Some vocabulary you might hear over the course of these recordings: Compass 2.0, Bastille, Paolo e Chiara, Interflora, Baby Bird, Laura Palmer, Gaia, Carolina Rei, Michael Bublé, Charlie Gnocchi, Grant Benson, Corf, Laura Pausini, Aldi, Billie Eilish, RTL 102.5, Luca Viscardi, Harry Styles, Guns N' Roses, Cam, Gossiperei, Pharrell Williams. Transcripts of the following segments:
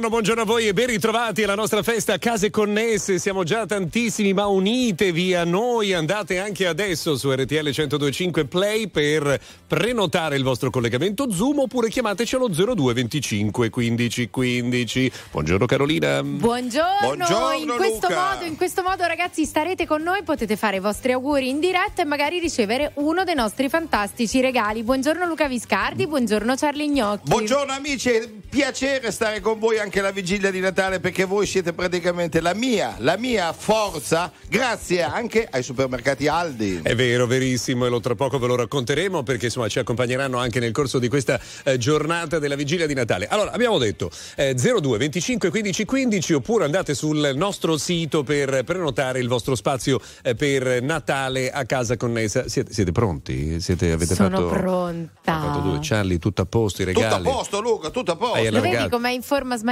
Buongiorno a voi e ben ritrovati alla nostra festa Case Connesse. Siamo già tantissimi, ma unitevi a noi, andate anche adesso su RTL 102.5 Play per prenotare il vostro collegamento Zoom oppure chiamateci allo 02 25 15 15. Buongiorno Carolina. Buongiorno in questo Luca. Modo, in questo modo ragazzi starete con noi, potete fare i vostri auguri in diretta e magari ricevere uno dei nostri fantastici regali. Buongiorno Luca Viscardi, buongiorno Charlie Gnocchi. Buongiorno amici, piacere stare con voi anche la vigilia di Natale, perché voi siete praticamente la mia forza, grazie anche ai supermercati Aldi. È vero, verissimo, e tra poco ve lo racconteremo, perché insomma ci accompagneranno anche nel corso di questa giornata della vigilia di Natale. Allora, abbiamo detto 02 25 15 15 oppure andate sul nostro sito per prenotare il vostro spazio per Natale a Casa Connessa. Siete pronti? Sono pronta. Ho fatto due Charlie, tutto a posto, i regali. Tutto a posto Luca, tutto a posto. Lo vedi com'è in forma smagliante?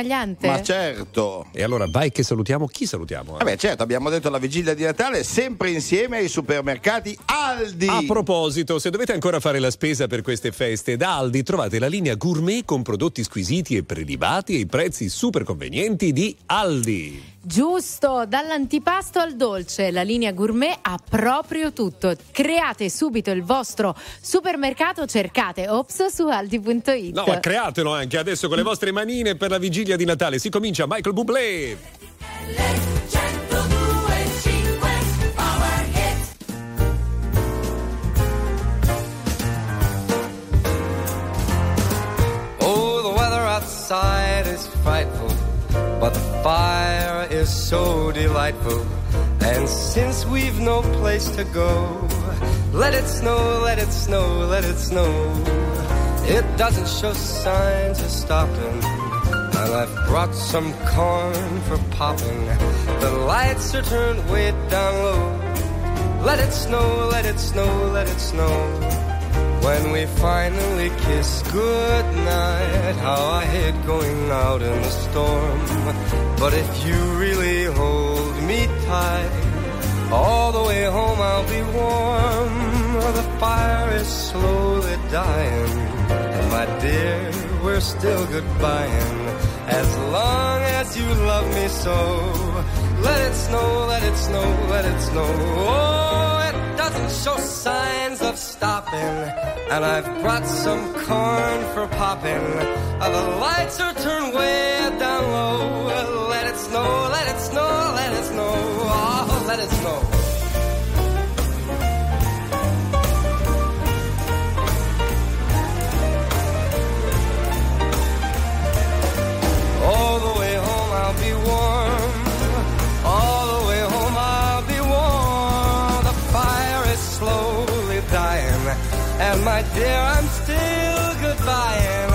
Ma certo. E allora vai che salutiamo. Chi salutiamo? Vabbè certo, abbiamo detto la vigilia di Natale sempre insieme ai supermercati Aldi. A proposito, se dovete ancora fare la spesa per queste feste, da Aldi trovate la linea gourmet con prodotti squisiti e prelibati ai prezzi super convenienti di Aldi. Giusto, dall'antipasto al dolce, la linea gourmet ha proprio tutto. Create subito il vostro supermercato, cercate Ops su Aldi.it. No, ma createlo anche adesso con le vostre manine per la vigilia di Natale. Si comincia, Michael Bublé. Oh, the weather outside is frightful, but the fire is so delightful. And since we've no place to go, let it snow, let it snow, let it snow. It doesn't show signs of stopping, and I've brought some corn for popping. The lights are turned way down low. Let it snow, let it snow, let it snow. When we finally kiss goodnight, how I hate going out in the storm. But if you really hold me tight, all the way home I'll be warm. The fire is slowly dying, and my dear, we're still goodbying. As long as you love me so, let it snow, let it snow, let it snow. Oh, doesn't show signs of stopping, and I've brought some corn for popping. The lights are turned way down low. Let it snow, let it snow, let it snow. Oh, let it snow. All the way home I'll be warm. All the way home I'll be warm. The fire slowly dying, and my dear, I'm still goodbying.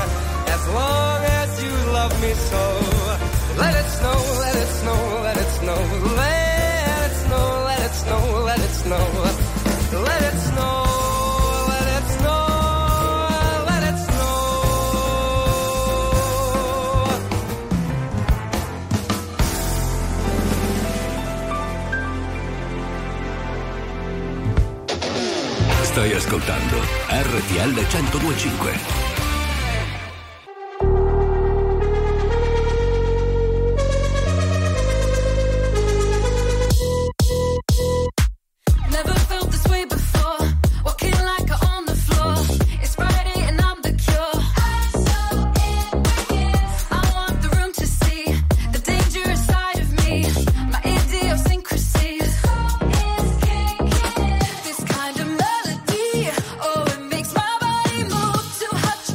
As long as you love me so, let it snow, let it snow, let it snow. Let it snow, let it snow, let it snow. Let it snow, let it snow, let it stai ascoltando RTL 102.5. Touch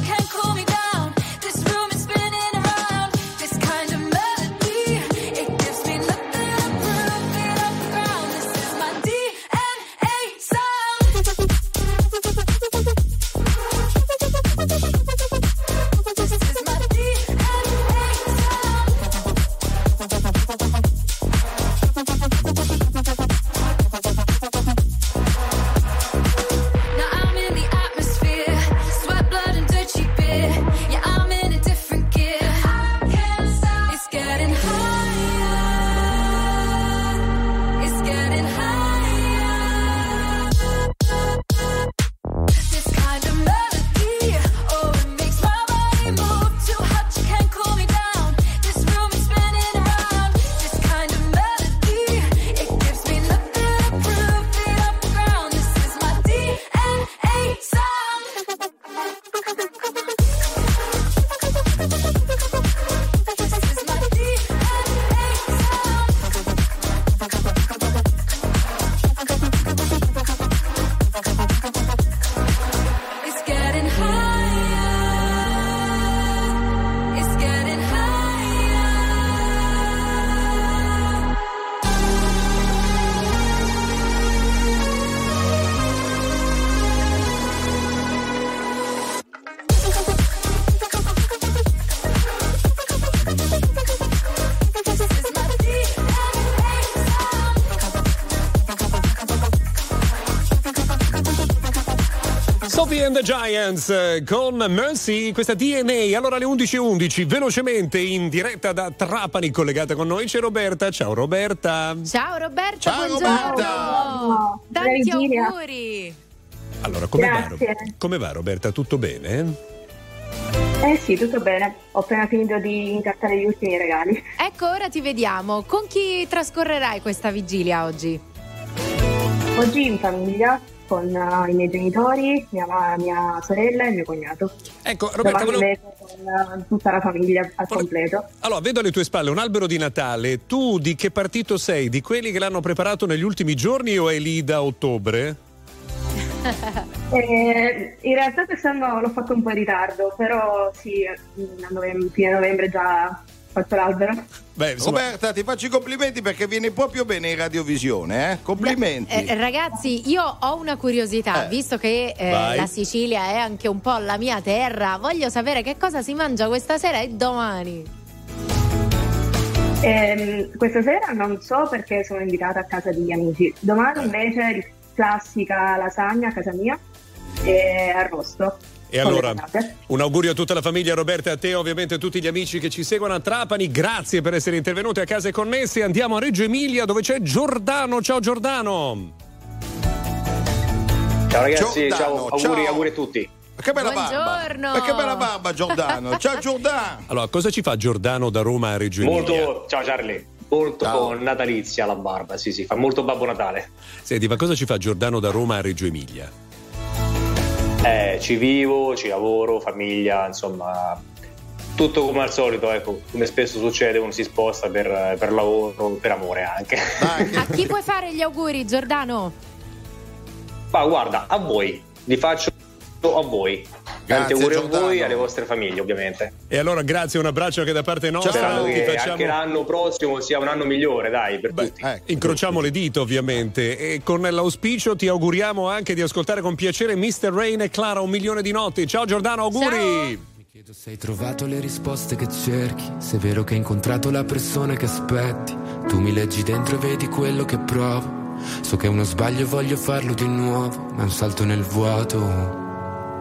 Sophie and the Giants con Mercy, questa DNA. Allora alle 11:11, velocemente in diretta da Trapani, collegata con noi c'è Roberta. Ciao Roberta. Ciao Roberta, ciao, buongiorno. Roberta. Tanti auguri. Allora, come va Roberta? Tutto bene? Eh sì, tutto bene. Ho appena finito di incartare gli ultimi regali. Ecco, ora ti vediamo. Con chi trascorrerai questa vigilia oggi? Oggi in famiglia, con i miei genitori, mia sorella e mio cognato. Ecco, Roberta, con tutta la famiglia al completo. Allora, vedo alle tue spalle un albero di Natale. Tu di che partito sei? Di quelli che l'hanno preparato negli ultimi giorni o è lì da ottobre? In realtà quest'anno l'ho fatto un po' in ritardo, però sì, fine novembre già fatto l'albero. Beh, Roberta, ti faccio i complimenti perché viene proprio bene in radiovisione, eh? Complimenti. Ragazzi, io ho una curiosità, visto che la Sicilia è anche un po' la mia terra, voglio sapere che cosa si mangia questa sera e domani. Questa sera non so perché sono invitata a casa degli amici. Domani invece classica lasagna a casa mia e arrosto. E allora un augurio a tutta la famiglia, Roberta, a te, ovviamente a tutti gli amici che ci seguono a Trapani. Grazie per essere intervenuti a Case Connesse. Andiamo a Reggio Emilia dove c'è Giordano. Ciao Giordano. Ciao ragazzi, Giordano, ciao. Auguri a tutti. Che bella barba! Ma che bella barba, Giordano. Ciao Giordano. Allora, cosa ci fa Giordano da Roma a Reggio Emilia? Ciao Charlie. Molto natalizia la barba, sì, fa molto Babbo Natale. Senti, ma cosa ci fa Giordano da Roma a Reggio Emilia? Ci vivo, ci lavoro, famiglia, insomma, tutto come al solito, ecco, come spesso succede, uno si sposta per lavoro, per amore anche. A chi puoi fare gli auguri, Giordano? Ma guarda, a voi, li faccio a voi. Tanti auguri a voi e alle vostre famiglie, ovviamente. E allora grazie, un abbraccio anche da parte nostra. Sperando che anche l'anno prossimo sia un anno migliore, dai, per tutti. Incrociamo le dita, ovviamente. E con l'auspicio ti auguriamo anche di ascoltare con piacere Mr. Rain e Clara, 1.000.000 di notti. Ciao Giordano, auguri! Ciao. Mi chiedo se hai trovato le risposte che cerchi, se è vero che hai incontrato la persona che aspetti. Tu mi leggi dentro e vedi quello che provo. So che è uno sbaglio e voglio farlo di nuovo, ma è un salto nel vuoto.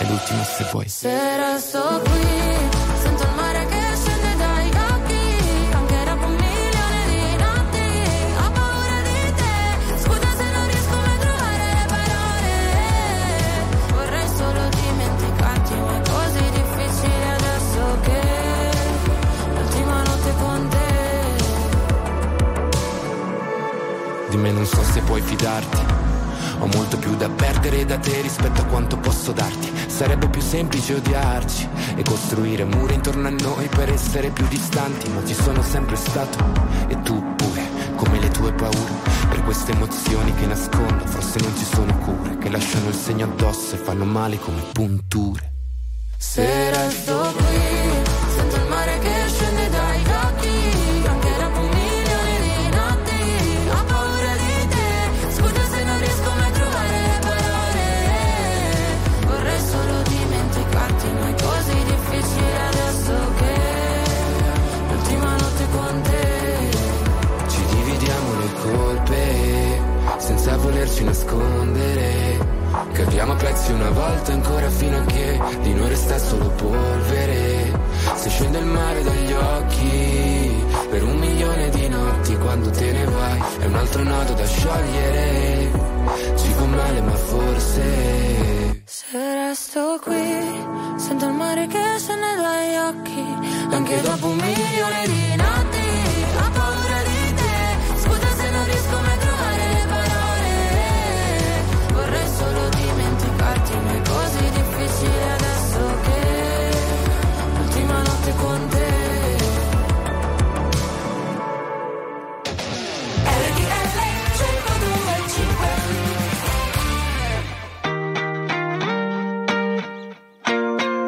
È l'ultimo se vuoi. Se resto qui, sento il mare che scende dai occhi, anche dopo 1.000.000 di notti. Ho paura di te, scusa se non riesco mai a trovare le parole. Vorrei solo dimenticarti, ma è così difficile adesso che l'ultima notte con te. Di me non so se puoi fidarti, ho molto più da perdere da te rispetto a quanto posso darti. Sarebbe più semplice odiarci e costruire mura intorno a noi per essere più distanti, ma ci sono sempre stato e tu pure, come le tue paure. Per queste emozioni che nascondo forse non ci sono cure, che lasciano il segno addosso e fanno male come punture. Se resto qui, sento il mare che scende dai occhi. Senza volerci nascondere, capiamo a pezzi una volta ancora fino a che di noi resta solo polvere. Se scende il mare dagli occhi per 1.000.000 di notti, quando te ne vai è un altro nodo da sciogliere. Ci fa male ma forse se resto qui, sento il mare che se ne dai occhi, anche dopo 1.000.000 di notti. Ho paura di te, scusa se non riesco mai a trovare le parole. Vorrei solo dimenticarti, ma è così difficile adesso che l'ultima notte con te. RTL 102.5.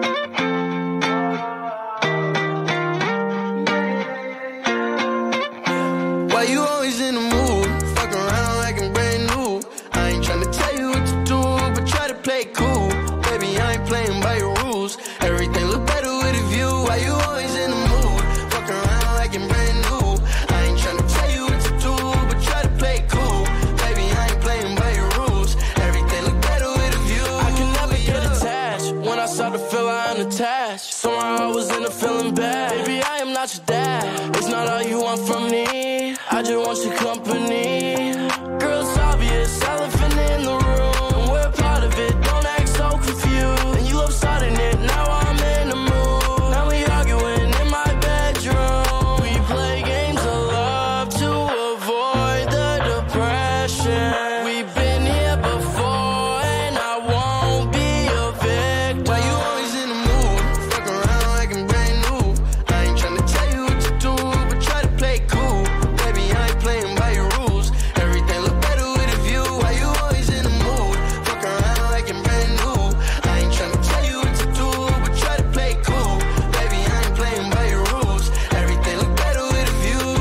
feeling bad. Baby, I am not your dad. It's not all you want from me. I just want your company. Girl, it's obvious, elephant in the room, and we're a part of it, don't act so confused. And you love starting it, now I'm in the mood. Now we arguing in my bedroom. We play games of love to avoid the depression. We've been here before, and I won't be a victim. Why you always in the mood? Fuck around like I'm brand new. I ain't tryna tell you what to do, but try to play it cool. Baby, I ain't playing by your rules. Everything look better with a view. Why you always in the mood? Fuck around like I'm brand new. I ain't tryna tell you what to do, but try to play it cool. Baby, I ain't playing by your rules. Everything look better with a view.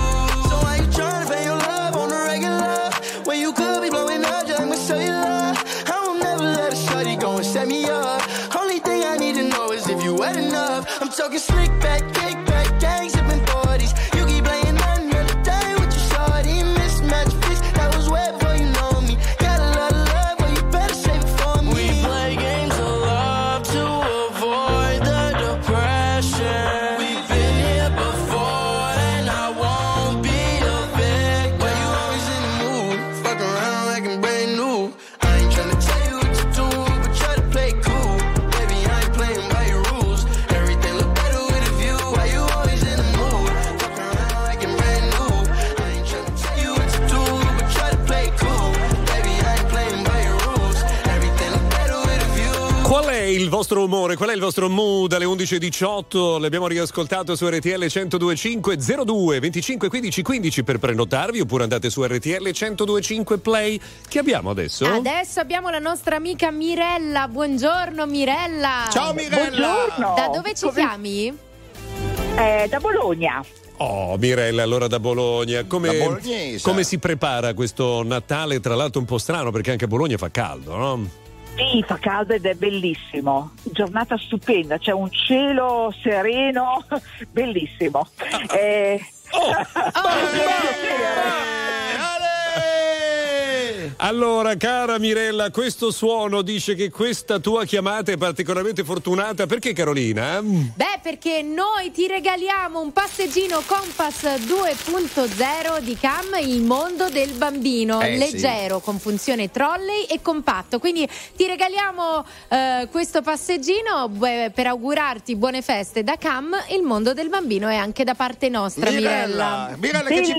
So why you tryna pay your love on the regular when you could be blowing up just with cellular? I will never let a shorty go and set me up. Only thing I need to know is if you wet enough. I'm talking slick back, kick back, gang zipping 40s. You keep playing under the day with your shorty. Mismatch fits, that was way before you know me. Got a lot of love, but you better save it for me. We play games of love to avoid the depression. We've been here before, and I won't be a victim. Why you always in the mood? Fuck around like I'm brand new. I ain't tryna tell you what to do, but try to play it cool. Baby, I ain't playing by your rules. Everything look better with a view. Why you always in the mood? Fuck around like I'm brand new. I ain't tryna tell you what to do, but try to play it cool. Baby, I ain't playing by your rules. Everything look better with a view. Qual è il vostro umore? Qual è il vostro mood alle 11.18? L'abbiamo riascoltato su RTL 102.5 02 25 15 15 per prenotarvi, oppure andate su RTL 102.5 Play. Che abbiamo adesso? Adesso abbiamo la nostra amica Mirella. Buongiorno Mirella. Ciao Mirella. Buongiorno. Da dove ci chiami? Da Bologna. Oh Mirella, allora da Bologna, Da Bolognese. come si prepara questo Natale? Tra l'altro un po' strano perché anche a Bologna fa caldo, no? Sì, fa caldo ed è bellissimo. Giornata stupenda, c'è un cielo sereno, bellissimo. Allora, cara Mirella, questo suono dice che questa tua chiamata è particolarmente fortunata. Perché, Carolina? Beh, perché noi ti regaliamo un passeggino Compass 2.0 di Cam, il mondo del bambino, leggero, con funzione trolley e compatto. Quindi ti regaliamo questo passeggino per augurarti buone feste da Cam, il mondo del bambino, e anche da parte nostra, Mirella. Mirella, che ci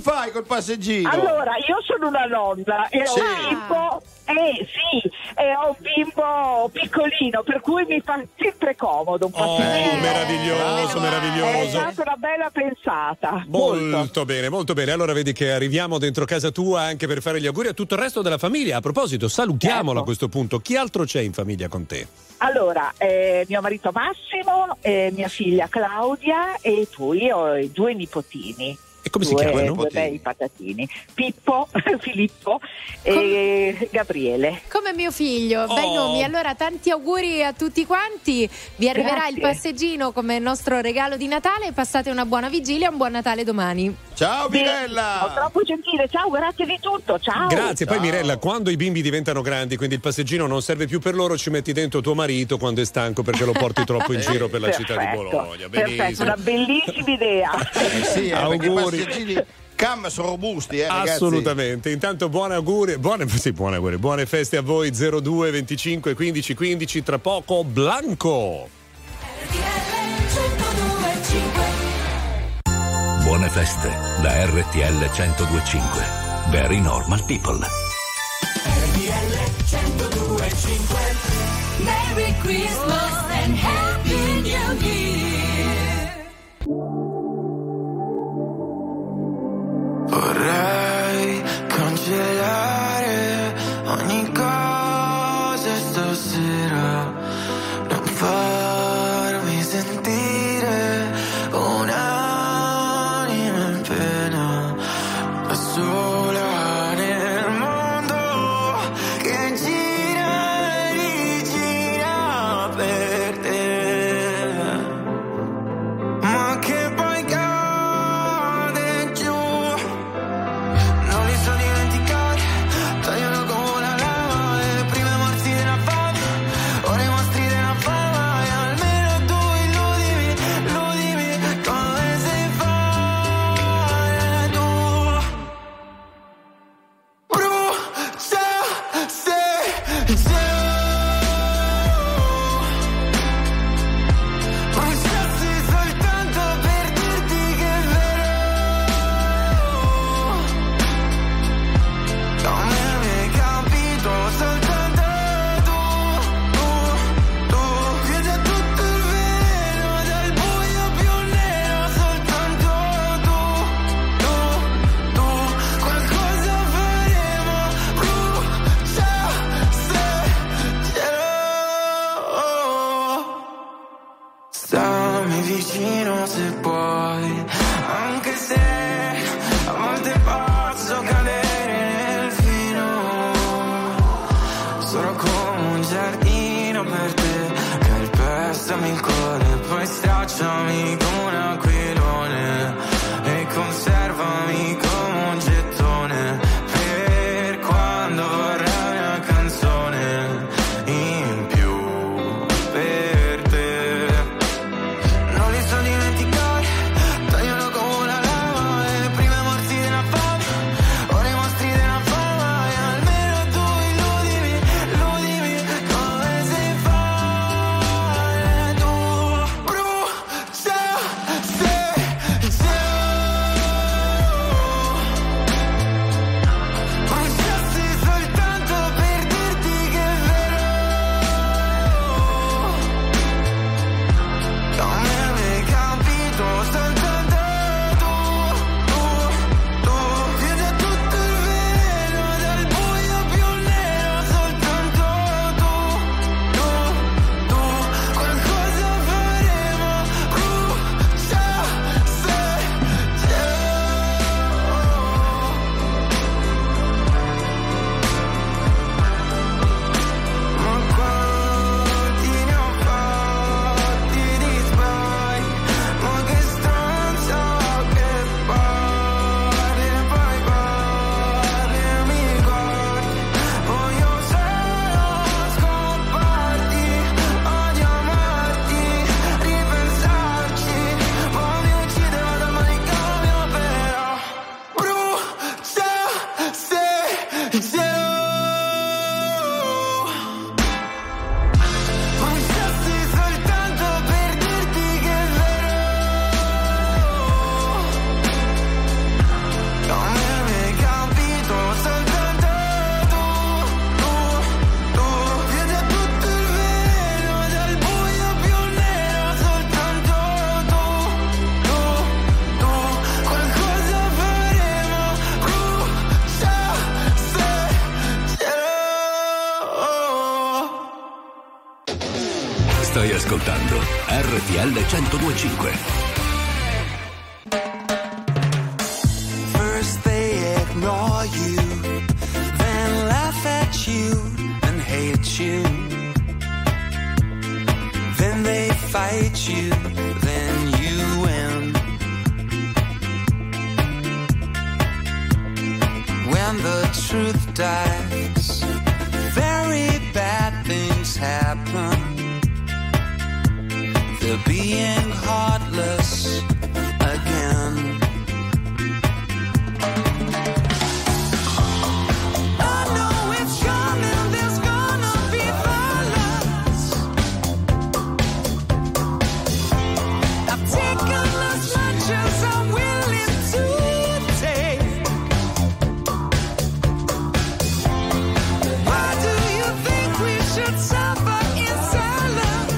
fai col passeggino? Allora, io sono una nonna e ho un bimbo, ho un bimbo piccolino, per cui mi fa sempre comodo un passeggino. Meraviglioso. È stata una bella pensata. Molto bene. Allora vedi che arriviamo dentro casa tua anche per fare gli auguri a tutto il resto della famiglia. A proposito, salutiamolo a questo punto. Chi altro c'è in famiglia con te? Allora, mio marito Massimo, mia figlia Claudia e poi ho i due nipotini. E come si chiamano? Due bei patatini. Pippo, Filippo e Gabriele. Come mio figlio, bei nomi. Allora tanti auguri a tutti quanti. Vi arriverà il passeggino come nostro regalo di Natale. Passate una buona vigilia, un buon Natale domani. Ciao Mirella. Troppo gentile, ciao, grazie di tutto, ciao. Grazie, ciao. Poi Mirella, quando i bimbi diventano grandi, quindi il passeggino non serve più per loro, ci metti dentro tuo marito quando è stanco perché lo porti troppo in giro per la città di Bologna. Benissimo. Perfetto, una bellissima idea. Auguri. Cam sono robusti, ragazzi. Assolutamente. Intanto buoni auguri, buone feste a voi. 02 25 15 15 tra poco Blanco. Buone feste da RTL 102.5. Very normal people. RTL 102.5. Merry Christmas and Happy New Year. Vorrei cancellare ogni cosa stasera, non farmi sentire un'anima in pena, ma sola nel mondo che gira e rigira per te, ma che poi dimenticare, tagliano come una lama le prime morsi della fame, ora vicino se puoi, anche se a volte posso cadere nel filo. Sono come un giardino per te, calpestami il cuore, poi stracciami come un aquilone e conservami come un gettone, per quando vorrai una canzone in più per te. Non li so dimenticare, taglialo come una lama, le prime morti della fame, ora i mostri della fama. E almeno tu illudimi, illudimi come si fa. Tu brucia, se bruciassi soltanto per dirti che è vero, non mi avevi capito, soltanto tu, chiedi a tutto il vero, dal buio più nero, soltanto tu, qualcosa faremo, brucia se ma quanti ne ho fatti di sbagli, ma che stanza che parli, e poi parli e mi guardi, voglio solo scomparti, odio amarti, ripensarci, poi mi ucciderò da manicomio, però brucia se bruciassi soltanto per dirti che è vero, non mi avevi capito, soltanto tu, chiedi a tutto il vero, dal buio più nero, soltanto tu, qualcosa faremo, brucia se Stai ascoltando RTL 102.5. First they ignore you, then laugh at you and hate you. Then they fight you, then you win. When the truth dies, very bad things happen. They're being heartless again. I know it's coming, there's gonna be violence. I've taken as much as I'm willing to take. Why do you think we should suffer in silence?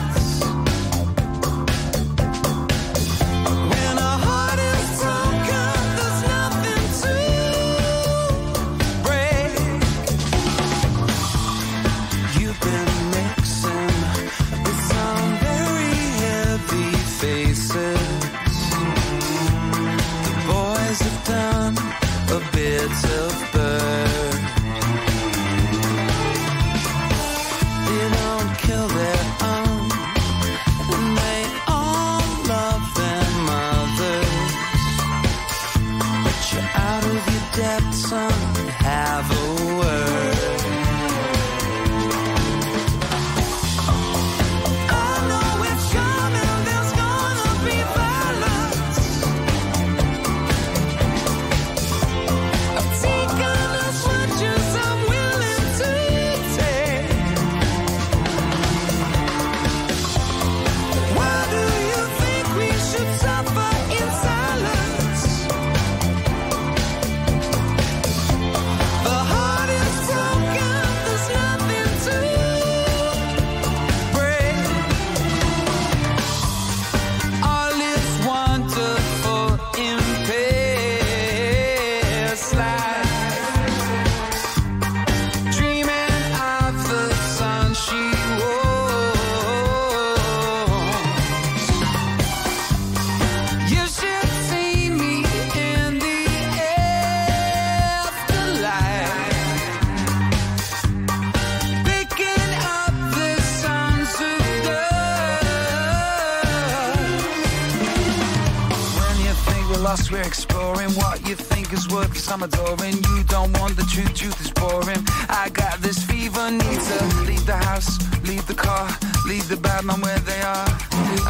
us, we're exploring what you think is worthless, I'm adoring. You don't want the truth, truth is boring. I got this fever, need to leave the house, leave the car, leave the bad man where they are.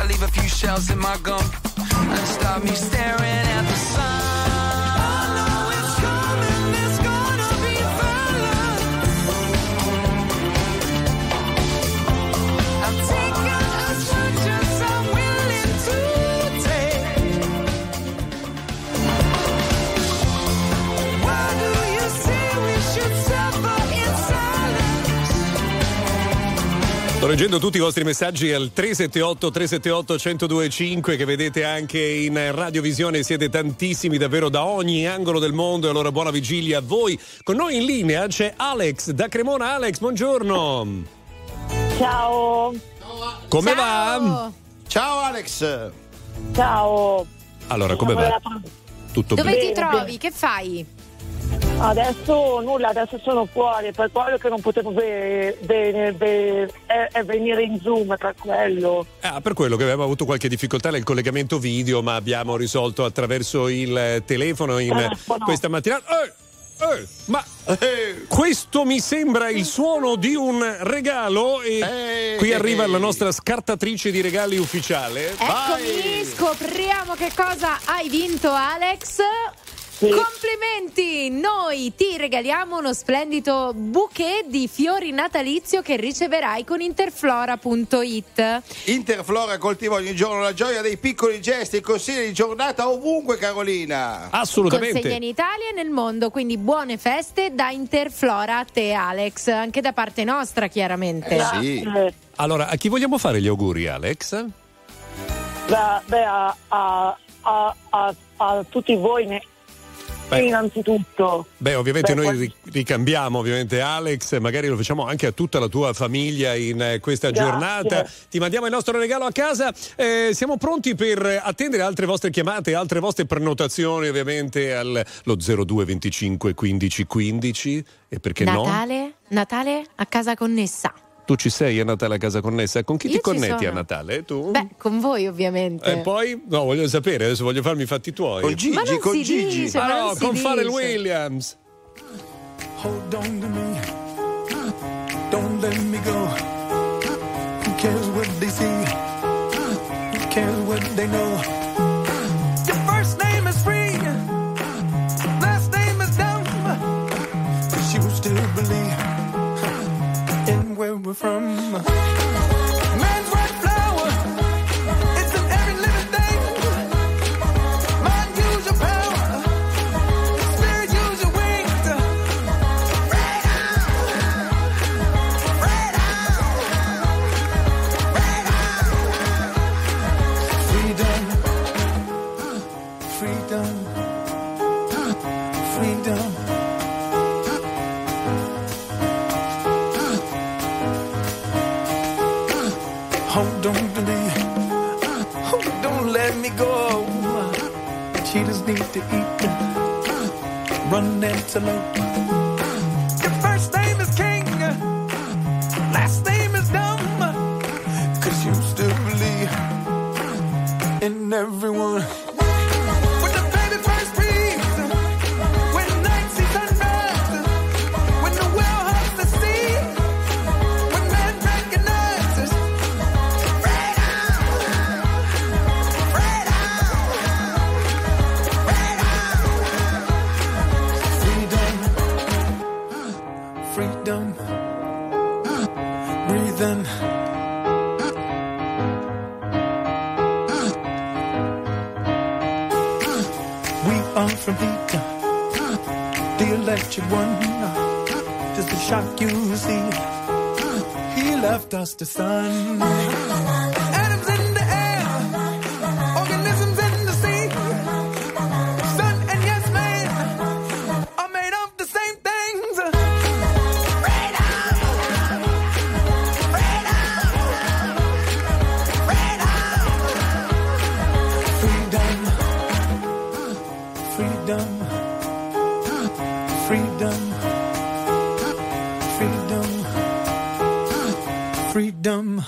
I leave a few shells in my gum and stop me staring at the sun. Sto leggendo tutti i vostri messaggi al 378-378-1025 che vedete anche in radiovisione, siete tantissimi davvero da ogni angolo del mondo, e allora buona vigilia a voi. Con noi in linea c'è Alex da Cremona. Alex, buongiorno. Ciao. Come Ciao. Va? Ciao Alex. Ciao. Allora, come va? Tutto bene? Dove ti trovi? Che fai? Adesso nulla, adesso sono fuori, per quello che non potevo venire in Zoom, per quello. Ah, per quello che avevamo avuto qualche difficoltà nel collegamento video, ma abbiamo risolto attraverso il telefono questa mattina. Questo mi sembra il suono di un regalo, e qui arriva la nostra scartatrice di regali ufficiale. Eccomi, vai. Scopriamo che cosa hai vinto, Alex. Sì. Complimenti! Noi ti regaliamo uno splendido bouquet di fiori natalizio che riceverai con Interflora.it. Interflora coltiva ogni giorno la gioia dei piccoli gesti e consigli di giornata ovunque, Carolina. Assolutamente. Consegna in Italia e nel mondo, quindi buone feste da Interflora a te, Alex, anche da parte nostra, chiaramente. Sì. Allora, a chi vogliamo fare gli auguri, Alex? A tutti voi innanzitutto. Beh, ovviamente noi ricambiamo ovviamente Alex, magari lo facciamo anche a tutta la tua famiglia in questa giornata. Ti mandiamo il nostro regalo a casa. Siamo pronti per attendere altre vostre chiamate, altre vostre prenotazioni ovviamente allo 02 25 15 15. E perché Natale a casa connessa. Tu ci sei a Natale a casa connessa? Con chi ti connetti a Natale? Tu? Beh, con voi ovviamente. E poi? No, voglio sapere, adesso voglio farmi i fatti tuoi. Con Gigi, dice, con Pharrell Williams. Hold on to me, don't let me go. Who cares what they see? Who cares what they know? Your first name is free, last name is dumb. But you still believe where we're from. Man's white flower, it's in every living thing. Mind use your power, spirit use your wings. Right on, right on, right on. Freedom, freedom, freedom. Let me go. Cheetahs need to eat. Run antelope. Your first name is King, last name is Dumb. Cause you still believe in everyone. From heat, the electric one, just a shock you see, he left us the sun, atoms in the air, organisms in the sea, sun and yes man, are made of the same things, freedom, freedom, freedom, freedom. Freedom, freedom, freedom, freedom.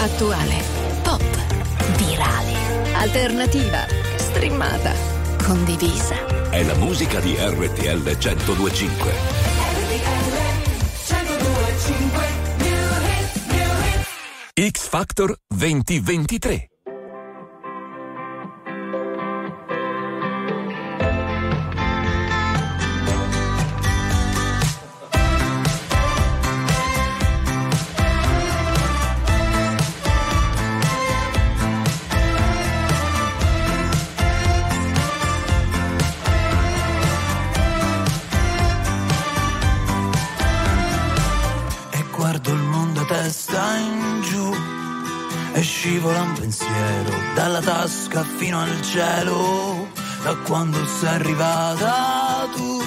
Attuale, pop, virale, alternativa, streamata, condivisa. È la musica di RTL 102.5. X Factor 2023. Testa in giù e scivola un pensiero dalla tasca fino al cielo. Da quando sei arrivata tu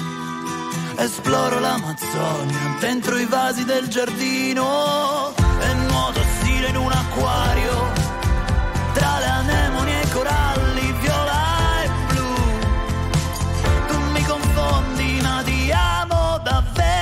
esploro l'Amazzonia dentro i vasi del giardino e nuoto stile in un acquario tra le anemoni e i coralli viola e blu. Tu mi confondi ma ti amo davvero.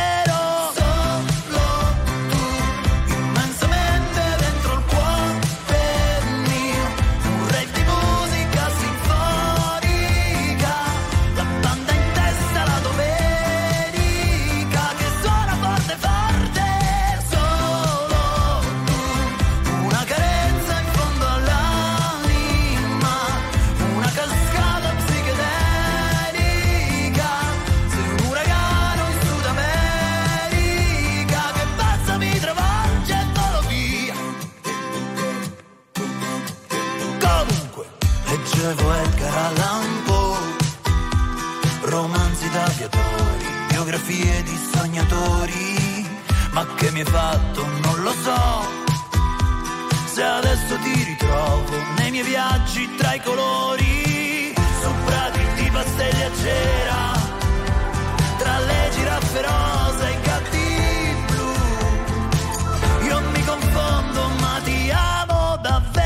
Biografie di sognatori, ma che mi hai fatto non lo so, se adesso ti ritrovo nei miei viaggi tra i colori, su prati di pastelli a cera, tra le giraffe rosa e i gatti blu, io mi confondo ma ti amo davvero.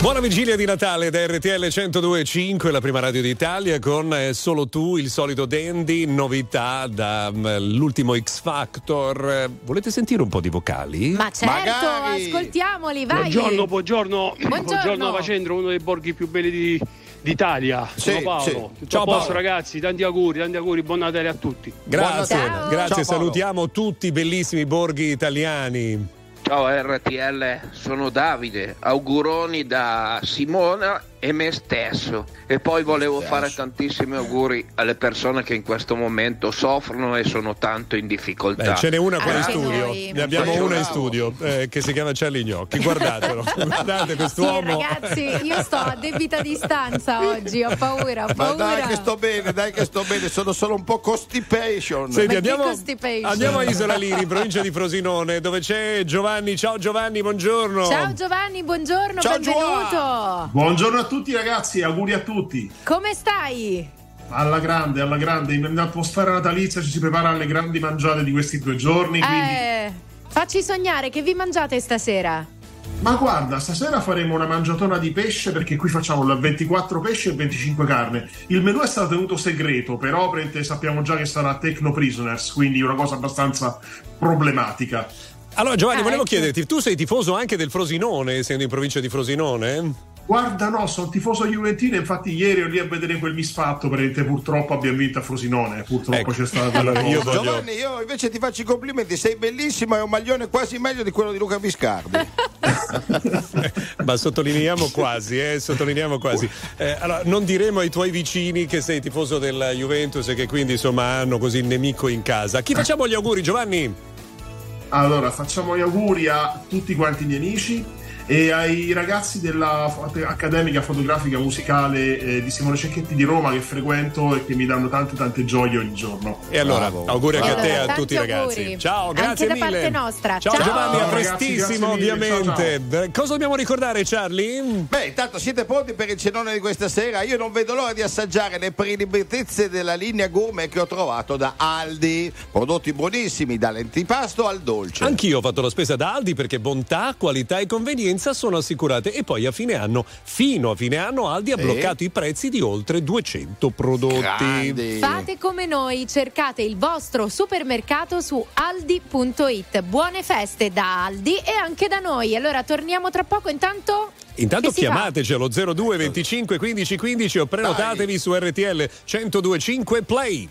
Buona vigilia di Natale da RTL 102.5, la prima radio d'Italia, con Solo tu, il solito dandy, novità dall'ultimo X Factor. Volete sentire un po' di vocali? Ma certo, magari. Ascoltiamoli, vai! Buongiorno Vacendro, uno dei borghi più belli d'Italia. Sì, sono Paolo. Sì. Ciao Paolo. Ragazzi, tanti auguri, buon Natale a tutti. Grazie, ciao, salutiamo tutti i bellissimi borghi italiani. Ciao RTL, sono Davide, auguroni da Simona e me stesso. E poi volevo fare tantissimi auguri alle persone che in questo momento soffrono e sono tanto in difficoltà. Ce n'è una qua in studio, ne abbiamo una in studio che si chiama Charlie Gnocchi, guardatelo, guardate quest'uomo. Sì, ragazzi, io sto a debita distanza oggi, ho paura. Ma dai che sto bene, sono solo un po' constipation. Senti, andiamo a Isola Liri, provincia di Frosinone, dove c'è Giovanni. Ciao Giovanni, buongiorno. Ciao Giovanni, buongiorno, ciao, benvenuto. Buongiorno a tutti ragazzi, auguri a tutti. Come stai? Alla grande, in atmosfera natalizia ci si prepara alle grandi mangiate di questi 2 giorni, quindi... Facci sognare, che vi mangiate stasera? Ma guarda, stasera faremo una mangiatona di pesce, perché qui facciamo la 24 pesce e 25 carne. Il menù è stato tenuto segreto, però sappiamo già che sarà Techno Prisoners, quindi una cosa abbastanza problematica. Allora Giovanni, volevo chiederti, tu sei tifoso anche del Frosinone, essendo in provincia di Frosinone? Guarda, no, sono tifoso juventino, infatti ieri ero lì a vedere quel misfatto, purtroppo abbiamo vinto a Frosinone, purtroppo c'è stata quella cosa. Giovanni, io invece ti faccio i complimenti, sei bellissimo, è un maglione quasi meglio di quello di Luca Viscardi. Ma sottolineiamo quasi. Allora, non diremo ai tuoi vicini che sei tifoso della Juventus e che quindi insomma hanno così il nemico in casa. Chi facciamo gli auguri, Giovanni? Allora, facciamo gli auguri a tutti quanti gli amici e ai ragazzi della Accademia Fotografica Musicale di Simone Cecchetti di Roma, che frequento e che mi danno tante gioie ogni giorno. E allora auguri anche a te, a tutti i ragazzi. Ciao, grazie anche mille. Da parte nostra. Ciao Giovanni, a prestissimo, ragazzi, ovviamente. Ciao. Cosa dobbiamo ricordare, Charlie? Beh, intanto siete pronti per il cenone di questa sera? Io non vedo l'ora di assaggiare le prelibatezze della linea gourmet che ho trovato da Aldi. Prodotti buonissimi, dall'antipasto al dolce. Anch'io ho fatto la spesa da Aldi perché bontà, qualità e convenienza sono assicurate, e poi fino a fine anno Aldi ha bloccato i prezzi di oltre 200 prodotti. Grandi. Fate come noi, cercate il vostro supermercato su aldi.it. Buone feste da Aldi e anche da noi. Allora torniamo tra poco, intanto chiamateci allo 02 25 15 15 o prenotatevi su RTL 102.5 Play.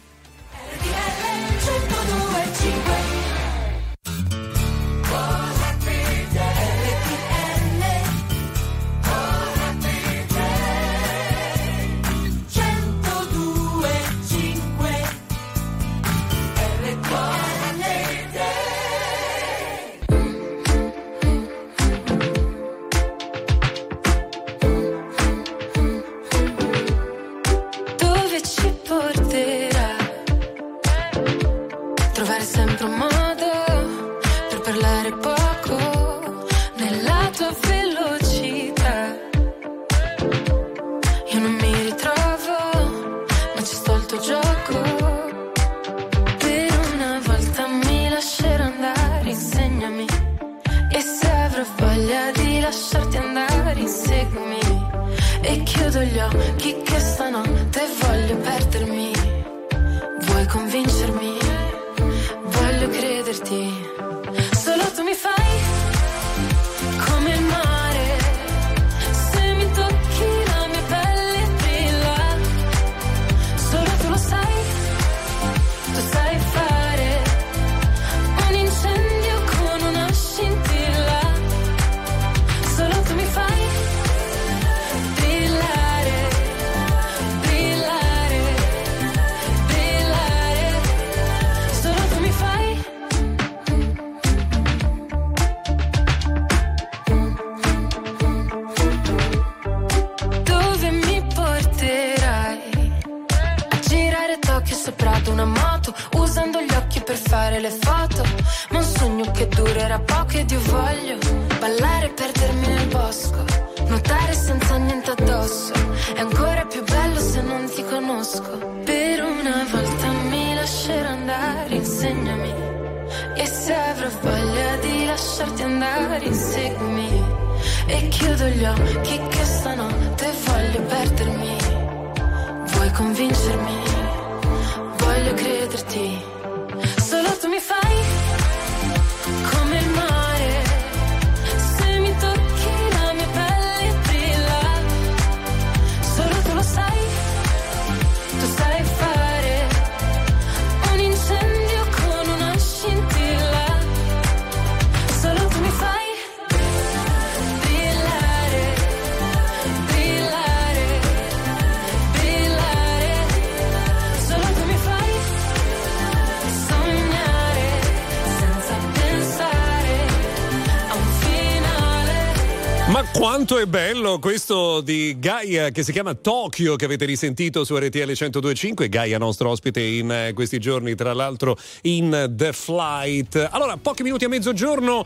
Quanto è bello questo di Gaia, che si chiama Tokyo, che avete risentito su RTL 102.5. Gaia, nostro ospite in questi giorni, tra l'altro in The Flight. Allora, pochi minuti a mezzogiorno,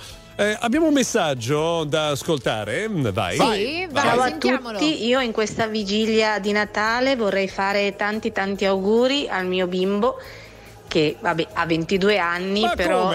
abbiamo un messaggio da ascoltare. Vai. Ciao a tutti, io in questa vigilia di Natale vorrei fare tanti auguri al mio bimbo, che ha 22 anni, ma però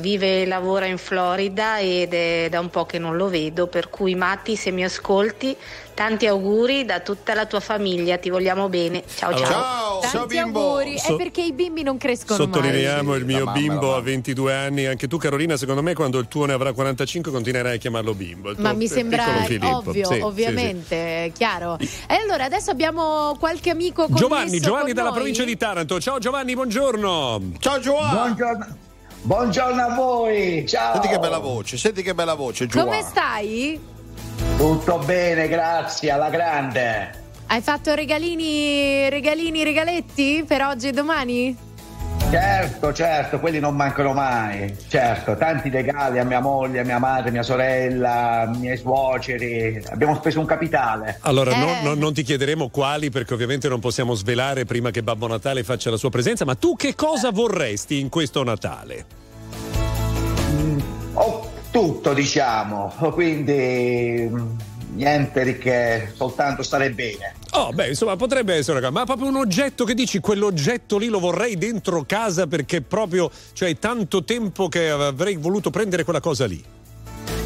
vive e lavora in Florida ed è da un po' che non lo vedo, per cui Matti, se mi ascolti, tanti auguri da tutta la tua famiglia, ti vogliamo bene, ciao. Tanti auguri, è perché i bimbi non crescono mai. Sottolineiamo il mio bimbo a 22 anni, anche tu Carolina, secondo me quando il tuo ne avrà 45 continuerai a chiamarlo bimbo. Ma mi sembra ovvio, sì, ovviamente, sì. Chiaro. E allora adesso abbiamo qualche amico connesso Giovanni dalla provincia di Taranto. Ciao Giovanni, buongiorno. Ciao Giovanni. Buongiorno a voi, ciao. Senti che bella voce Giovanni. Come stai? Tutto bene, grazie, alla grande. Hai fatto regaletti per oggi e domani? Certo, quelli non mancano mai. Certo, tanti regali a mia moglie, a mia madre, mia sorella, ai miei suoceri. Abbiamo speso un capitale. Allora, non ti chiederemo quali, perché ovviamente non possiamo svelare prima che Babbo Natale faccia la sua presenza. Ma tu che cosa vorresti in questo Natale? Tutto, diciamo, quindi niente di che, soltanto stare bene. Insomma, potrebbe essere, ma proprio un oggetto che dici, quell'oggetto lì lo vorrei dentro casa perché proprio, cioè, è tanto tempo che avrei voluto prendere quella cosa lì.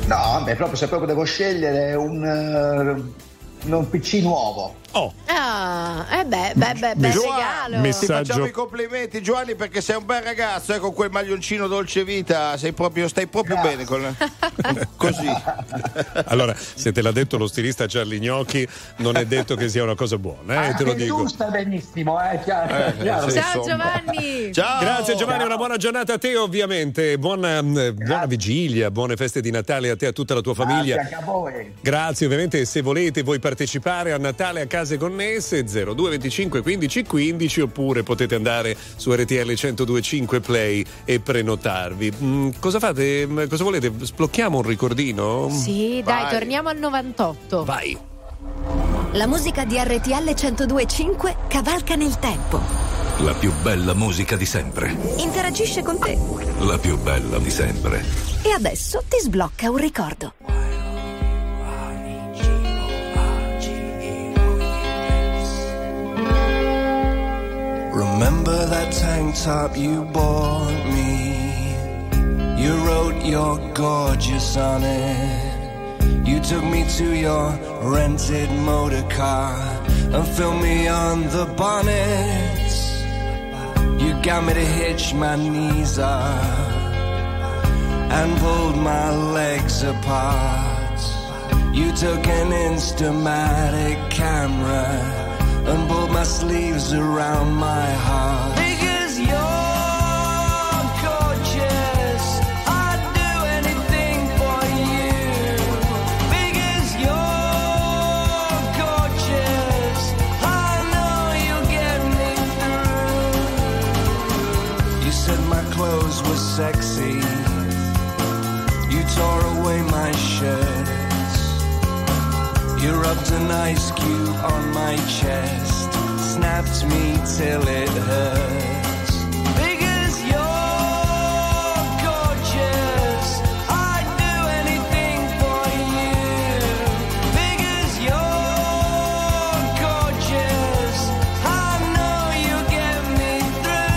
No, se proprio devo scegliere un PC nuovo. Regalo. Ti facciamo i complimenti, Giovanni, perché sei un bel ragazzo, con quel maglioncino dolce vita, stai proprio bene con così. Allora, se te l'ha detto lo stilista Charlie Gnocchi, non è detto che sia una cosa buona, te lo dico. Tu stai benissimo, chiaro. Ciao Giovanni. Ciao. Grazie Giovanni, ciao. Una buona giornata a te ovviamente, buona vigilia, buone feste di Natale a te e a tutta la tua famiglia. Grazie anche a voi. Grazie, ovviamente se volete voi partecipare a Natale a Case Connesse 02 25 15 15, oppure potete andare su RTL 102.5 Play e prenotarvi. Cosa fate? Cosa volete? Sblocchiamo un ricordino? Sì, vai. Dai, torniamo al 98. Vai. La musica di RTL 102.5 cavalca nel tempo. La più bella musica di sempre. Interagisce con te. La più bella di sempre. E adesso ti sblocca un ricordo. Remember that tank top you bought me? You wrote you're gorgeous on it. You took me to your rented motor car and filmed me on the bonnet. You got me to hitch my knees up and pulled my legs apart. You took an Instamatic camera and pulled my sleeves around my heart. Because you're gorgeous, I'd do anything for you. Because you're gorgeous, I know you'll get me through. You said my clothes were sexy. You tore away my shirt. You rubbed an ice cube on my chest, snapped me till it hurts. Because you're gorgeous, I'd do anything for you. Because you're gorgeous, I know you'll get me through.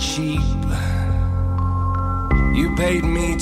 Cheap. You paid me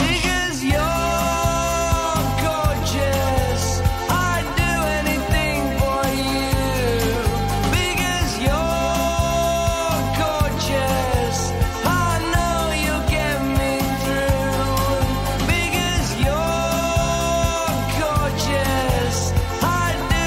Because you're gorgeous, I'd do anything for you. Because you're gorgeous, I know you'll get me through. Because you're I know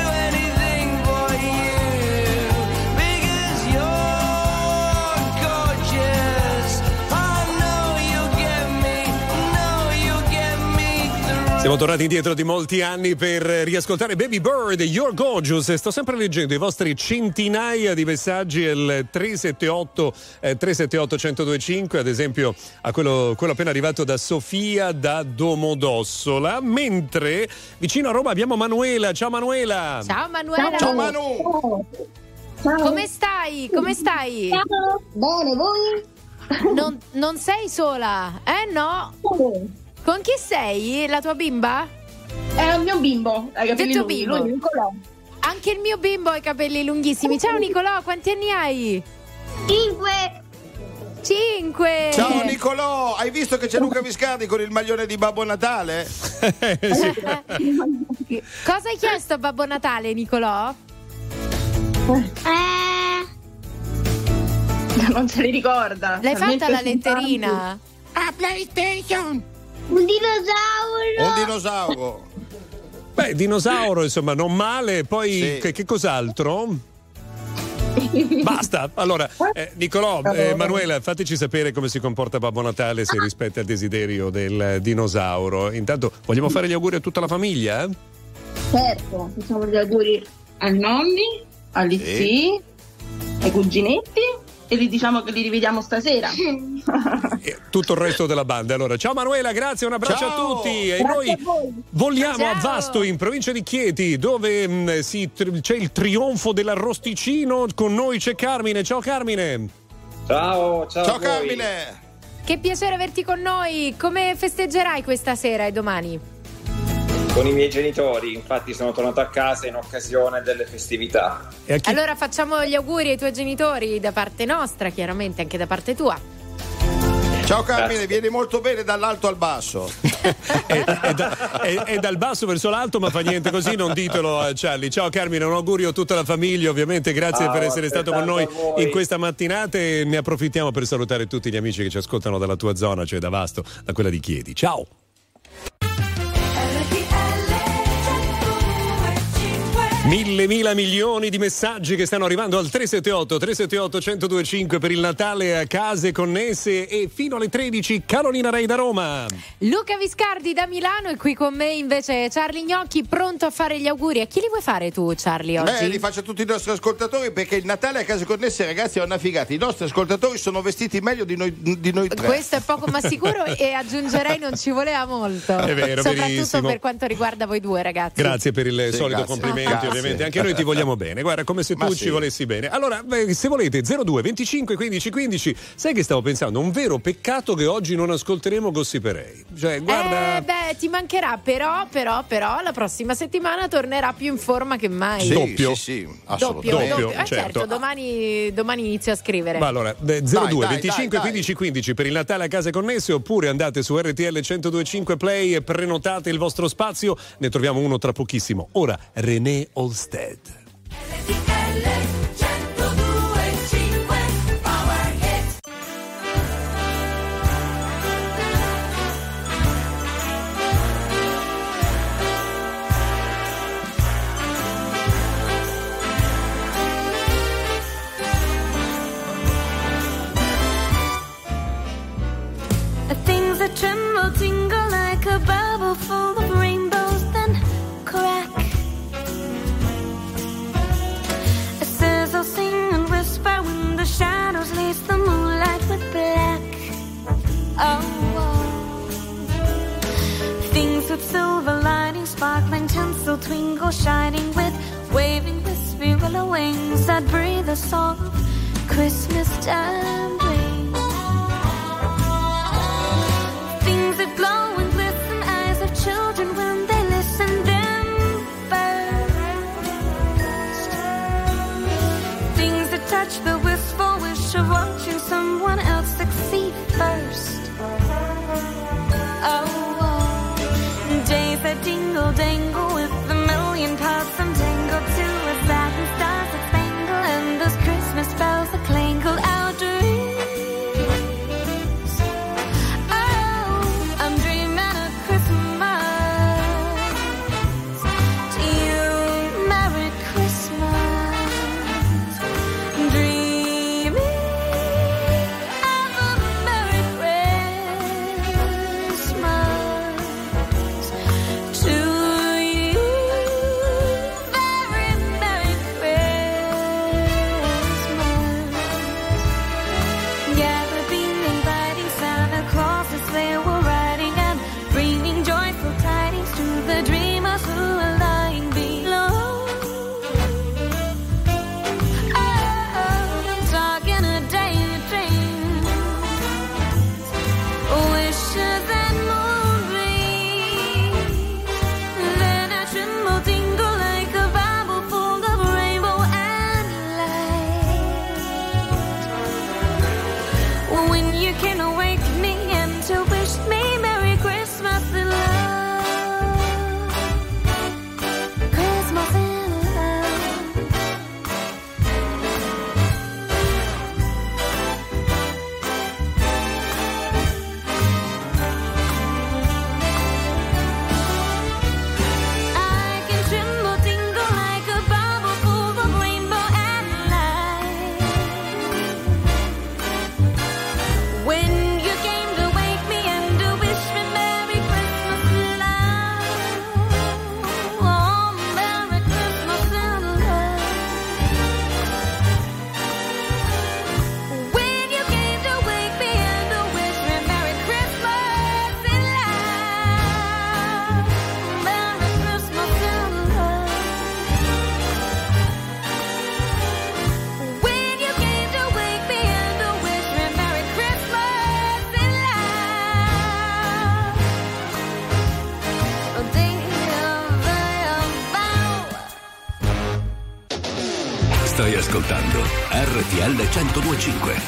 Siamo tornati indietro di molti anni per riascoltare Baby Bird, You're Gorgeous, e sto sempre leggendo i vostri centinaia di messaggi al 378 102.5, ad esempio a quello appena arrivato da Sofia da Domodossola, mentre vicino a Roma abbiamo Manuela. Ciao Manuela. Ciao Manuela. Ciao Manu. Ciao. Come stai? Come stai? Ciao. Bene, voi? Non sei sola, eh no? Con chi sei? La tua bimba? È il mio bimbo, ha i capelli lunghi, lui, Nicolò. Anche il mio bimbo ha i capelli lunghissimi. Ciao Nicolò, quanti anni hai? 5. Ciao Nicolò, hai visto che c'è Luca Viscardi con il maglione di Babbo Natale? Sì. Cosa hai chiesto a Babbo Natale, Nicolò? Non se li ricorda. L'hai fatta la letterina? A PlayStation. Un dinosauro. Beh, dinosauro, insomma, non male. Poi sì. che cos'altro? Basta. Allora, Nicolò, Manuela, fateci sapere come si comporta Babbo Natale, se rispetta il desiderio del dinosauro. Intanto vogliamo fare gli auguri a tutta la famiglia? Certo, facciamo gli auguri ai nonni, agli zii, ai cuginetti, e gli diciamo che li rivediamo stasera. E tutto il resto della banda. Allora, ciao Manuela, grazie, un abbraccio a tutti. E grazie, noi vogliamo a Vasto, in provincia di Chieti, dove c'è il trionfo dell'arrosticino. Con noi c'è Carmine. Ciao Carmine. Ciao Carmine. Che piacere averti con noi. Come festeggerai questa sera e domani? Con i miei genitori, infatti sono tornato a casa in occasione delle festività. Allora facciamo gli auguri ai tuoi genitori da parte nostra, chiaramente anche da parte tua. Ciao Carmine, vieni molto bene dall'alto al basso. è dal basso verso l'alto, ma fa niente così, non ditelo a Charlie. Ciao Carmine, un augurio a tutta la famiglia, ovviamente grazie per essere stato con noi in questa mattinata, e ne approfittiamo per salutare tutti gli amici che ci ascoltano dalla tua zona, cioè da Vasto, da quella di Chieti. Ciao! Mille milioni di messaggi che stanno arrivando al 378 102.5 per il Natale a case connesse, e fino alle 13 Carolina Rei da Roma, Luca Viscardi da Milano, e qui con me invece Charlie Gnocchi, pronto a fare gli auguri. A chi li vuoi fare tu, Charlie, oggi? Li faccio a tutti i nostri ascoltatori, perché il Natale a case connesse, ragazzi, è una figata. I nostri ascoltatori sono vestiti meglio di noi tre. Questo è poco ma sicuro, e aggiungerei non ci voleva molto. È vero, soprattutto verissimo, per quanto riguarda voi due, ragazzi. Grazie per il solito complimento. Ovviamente anche noi ti vogliamo bene, guarda, come se tu ci volessi bene. Allora, se volete 02 25 15 15. Sai che stavo pensando, un vero peccato che oggi non ascolteremo Gossiperei, cioè guarda, ti mancherà, però la prossima settimana tornerà più in forma che mai. Sì, assolutamente doppio. Certo, domani inizio a scrivere. Ma allora 02 25 15 15 per il Natale a case connesse, oppure andate su RTL 102.5 Play e prenotate il vostro spazio. Ne troviamo uno tra pochissimo. Ora René Olstead. Things that tremble, tingle like a bubble full of rainbows, then crack. I'll sing and whisper when the shadows lace the moonlight with black. Oh, things with silver lining, sparkling tinsel, twinkle, shining with waving wispy willow wings that breathe a song of Christmas time brings. Things that glow and glisten, eyes of children when they listen, dim first. Things that touch the wistful wish of watching someone else succeed first. Oh, days that dingle dangle with a million paths and tangled to a satin stars that spangle, and those Christmas bells that clangle out. Stai ascoltando RTL 102.5.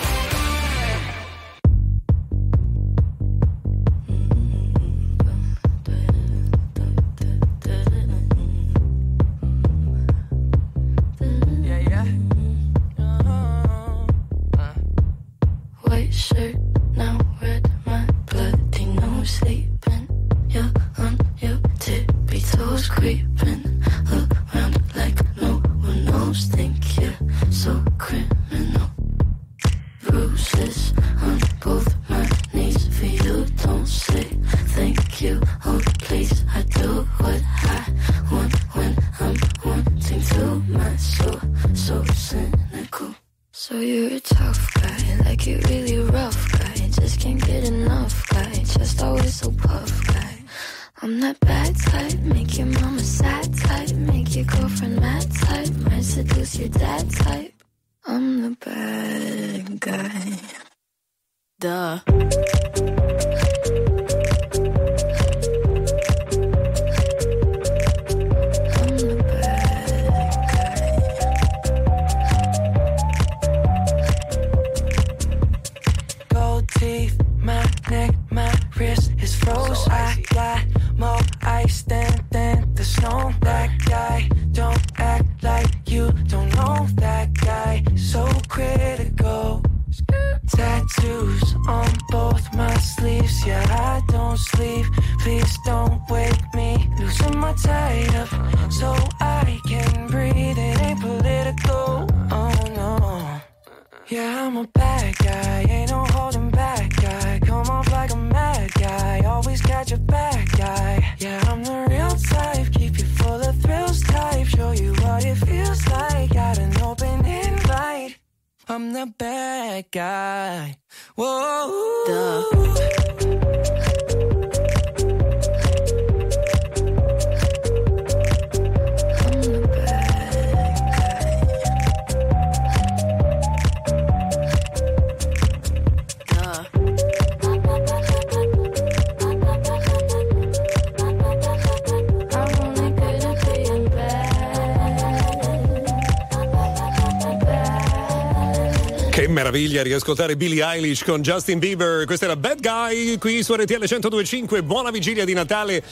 Meraviglia riascoltare Billie Eilish con Justin Bieber. Questa era Bad Guy qui su RTL 102.5. Buona vigilia di Natale,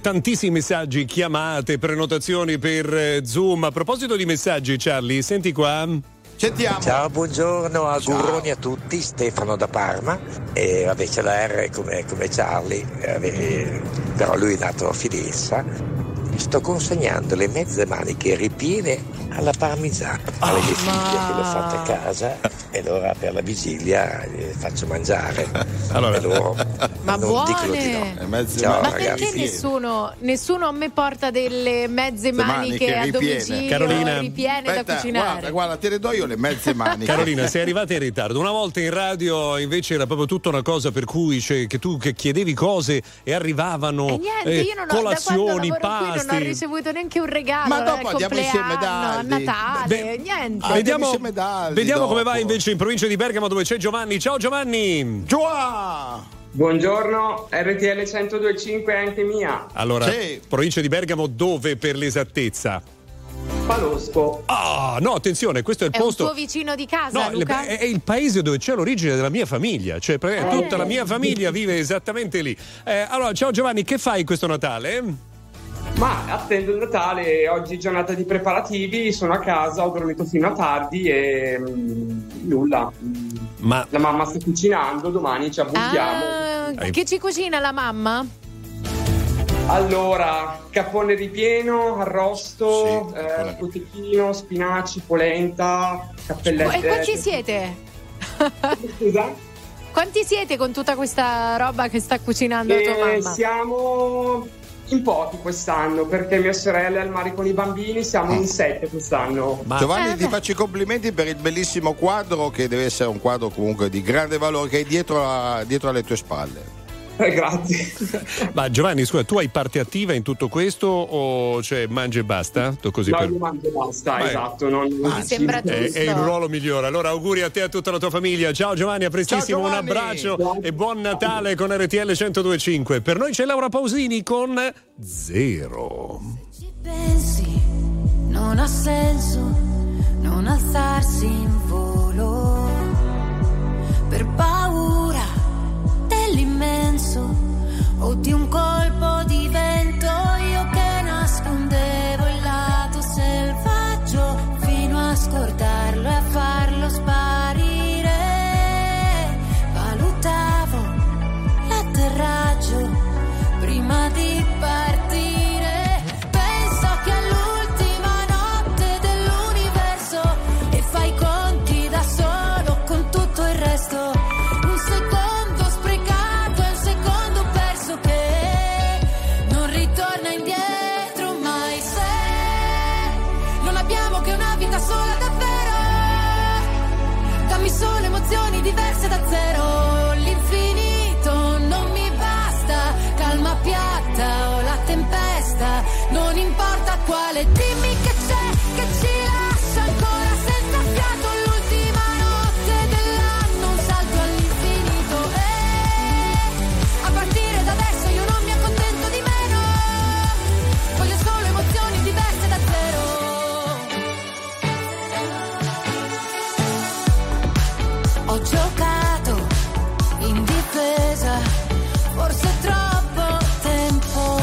tantissimi messaggi, chiamate, prenotazioni per Zoom. A proposito di messaggi, Charlie, senti qua. Sentiamo. Ciao, buongiorno, auguroni a tutti. Stefano da Parma, e vabbè, c'è la R come Charlie, però lui è nato a Fidenza. Sto consegnando le mezze maniche ripiene alla parmigiana alle mie figlie che l'ho fatta a casa, e allora per la vigilia le faccio mangiare. Allora, loro ma non buone. Dicono di no. Ciao, ma ragazzi, perché nessuno a me porta delle mezze maniche a domicilio, Carolina, ripiene, aspetta, da cucinare? Guarda, te le do io le mezze maniche. Carolina, sei arrivata in ritardo. Una volta in radio invece era proprio tutta una cosa per cui, cioè, che tu che chiedevi cose e arrivavano colazioni, pasti. Non ho ricevuto neanche un regalo. Ma dopo andiamo insieme da Natale. Niente. Vediamo come va invece in provincia di Bergamo, dove c'è Giovanni. Ciao Giovanni. Giovanni. Buongiorno, RTL 102.5 è anche mia. Allora, sì. Provincia di Bergamo, dove per l'esattezza? Palosco. Ah, no, attenzione, questo è il posto. È un tuo vicino di casa, no, Luca? È il paese dove c'è l'origine della mia famiglia, cioè tutta la mia famiglia vive esattamente lì. Allora, ciao Giovanni, che fai questo Natale? Ma attendo il Natale, oggi è giornata di preparativi, sono a casa, ho dormito fino a tardi e nulla. Ma la mamma sta cucinando, domani ci abbuffiamo. Che ci cucina la mamma? Allora, cappone ripieno, arrosto, cotechino, spinaci, polenta, cappellette. E quanti siete? Scusa? Quanti siete con tutta questa roba che sta cucinando tua mamma? Siamo in pochi quest'anno, perché mia sorella è al mare con i bambini, siamo in 7 quest'anno. Giovanni, ti faccio i complimenti per il bellissimo quadro, che deve essere un quadro comunque di grande valore, che è dietro alle tue spalle. Grazie. Ma Giovanni, scusa, tu hai parte attiva in tutto questo, o cioè mangi e basta? Così io mangio e basta, esatto. Mi sembra giusto. È il ruolo migliore. Allora, auguri a te e a tutta la tua famiglia. Ciao Giovanni, a prestissimo. Ciao, Giovanni. Un abbraccio. Grazie. E buon Natale con RTL 102.5. Per noi c'è Laura Pausini con Zero. Se ci pensi, non ha senso non alzarsi in volo per paura dell'immenso o di un colpo di vento. Io che nascondevo il lato selvaggio fino a scordarlo e a farlo sparire, valutavo l'atterraggio prima di partire. Sono emozioni diverse da zero, l'infinito non mi basta, calma piatta o la tempesta, non importa quale, dimmi che c'è, che ci lascia ancora senza fiato l'ultima notte dell'anno, un salto all'infinito e a partire da adesso io non mi accontento di meno, voglio solo emozioni diverse da zero. Ho giocato in difesa, forse troppo tempo,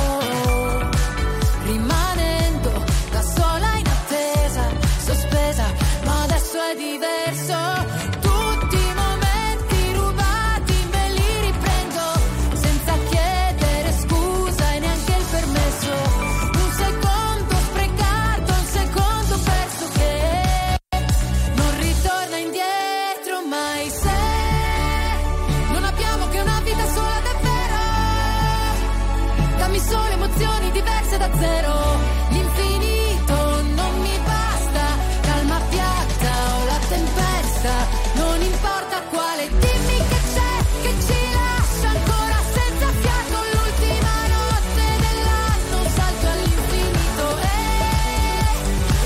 rimanendo da sola in attesa, sospesa, ma adesso è diverso. Sono emozioni diverse da zero, l'infinito non mi basta, calma piatta o la tempesta, non importa quale, dimmi che c'è, che ci lascia ancora senza fiato l'ultima notte dell'anno, un salto all'infinito e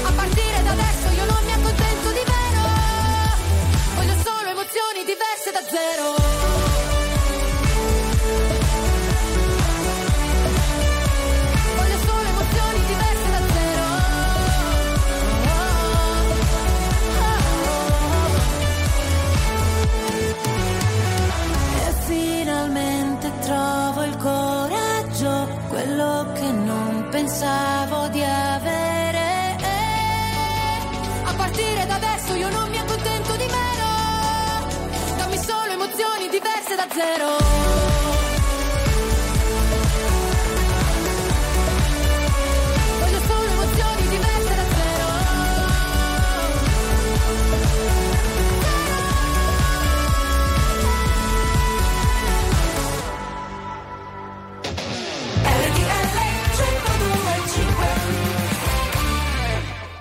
a partire da adesso io non mi accontento di meno, voglio solo emozioni diverse da zero. Trovo il coraggio, quello che non pensavo di avere. A partire da adesso io non mi accontento di meno. Dammi solo emozioni diverse da zero.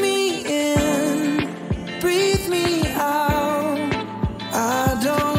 me in, breathe me out. I don't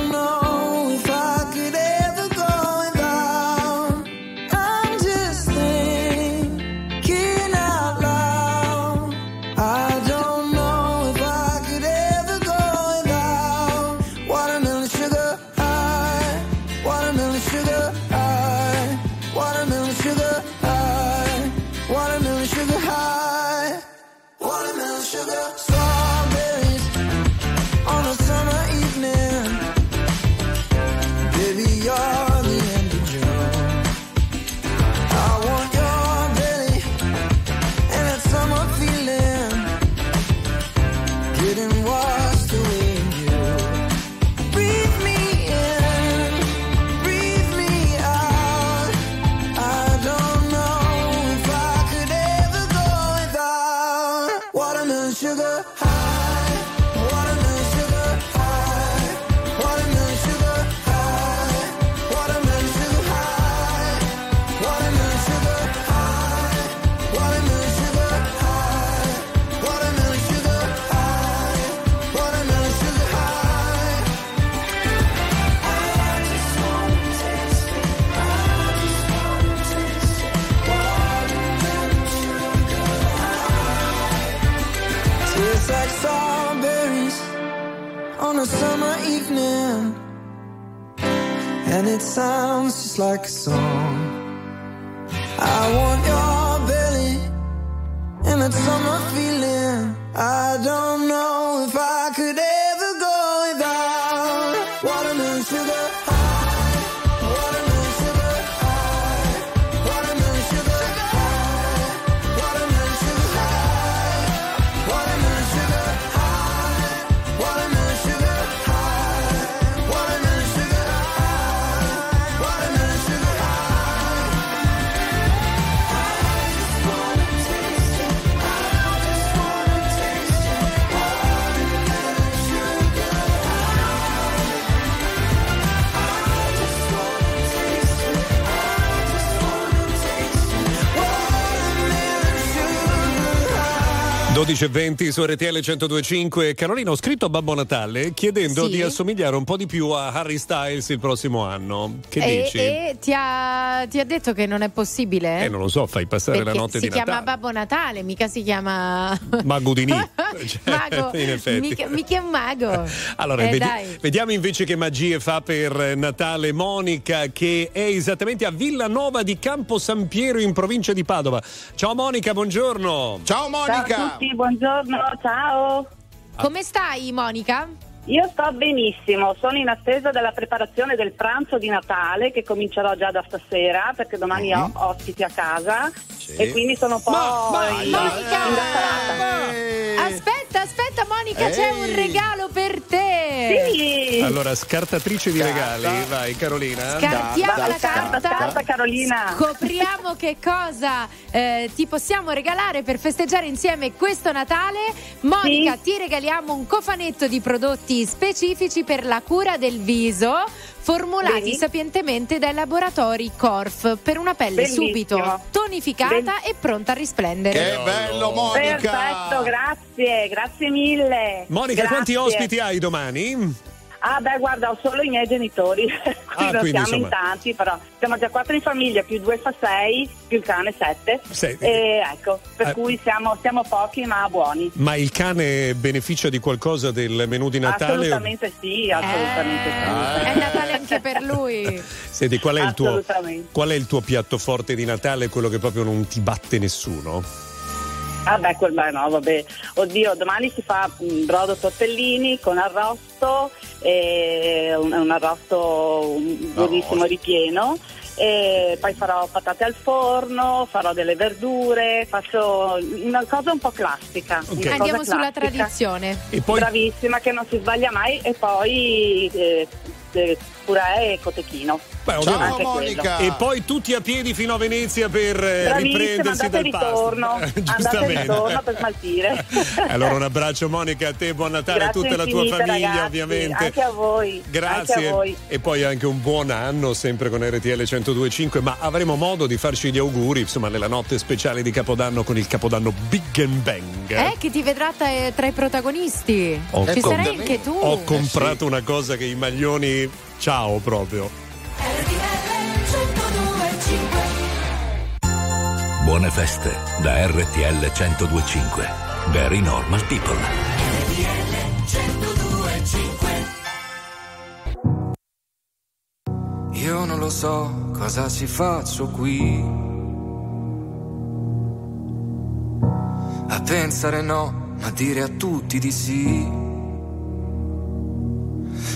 Tastes like strawberries on a summer evening, and it sounds just like a song. I want your belly and that summer feeling. I don't know if I could ever go without watermelon sugar. (12:20) su RTL 102.5. Carolina, ho scritto a Babbo Natale chiedendo di assomigliare un po' di più a Harry Styles il prossimo anno. Che dici? E ti ha detto che non è possibile? Non lo so, fai passare perché la notte di Natale. Si chiama Babbo Natale, mica si chiama Mago di Nì. Mago, in effetti. Mica è un mago. Allora, vediamo invece che magie fa per Natale Monica, che è esattamente a Villanova di Campo San Piero in provincia di Padova. Ciao Monica, buongiorno. Ciao Monica. Ciao a tutti. Buongiorno, ciao. Come stai, Monica? Io sto benissimo, sono in attesa della preparazione del pranzo di Natale che comincerò già da stasera perché domani ho ospiti a casa e quindi sono un po'... Monica! Aspetta Monica, c'è un regalo per te! Sì! Allora, scartatrice di regali, vai Carolina. Scartiamo la carta Carolina. Scopriamo che cosa ti possiamo regalare per festeggiare insieme questo Natale. Monica, ti regaliamo un cofanetto di prodotti specifici per la cura del viso, formulati sapientemente dai laboratori Corf, per una pelle subito tonificata e pronta a risplendere. Che bello, Monica! Perfetto, grazie mille. Monica, quanti ospiti hai domani? Ah beh, guarda, ho solo i miei genitori, quindi siamo in tanti, però siamo già 4 in famiglia, più 2 fa 6, più il cane 7, e ecco, per cui siamo pochi ma buoni. Ma il cane beneficia di qualcosa del menù di Natale? Assolutamente sì. È Natale anche per lui. Senti, qual è il tuo piatto forte di Natale, quello che proprio non ti batte nessuno? Oddio, domani si fa brodo tortellini con arrosto, un arrosto buonissimo ripieno, e poi farò patate al forno, farò delle verdure, faccio una cosa un po' classica. Okay. Andiamo sulla tradizione. E poi... Bravissima, che non si sbaglia mai, e poi... purè e cotechino. Ciao Monica! E poi tutti a piedi fino a Venezia per riprendersi dal pasto. Andate e ritorno per smaltire. Allora un abbraccio Monica, a te, buon Natale, grazie a tutta la tua famiglia, ragazzi, ovviamente. Anche a voi. Grazie. Anche a voi. E poi anche un buon anno sempre con RTL 102.5, ma avremo modo di farci gli auguri, insomma, nella notte speciale di Capodanno con il Capodanno Big and Bang. Che ti vedrà tra i protagonisti. Ci sarai anche tu. Ho comprato una cosa che i maglioni ciao proprio. RTL 102.5. Buone feste da RTL 102.5. Very normal people. RTL 102.5. Io non lo so cosa ci faccio qui. A pensare no, ma dire a tutti di sì.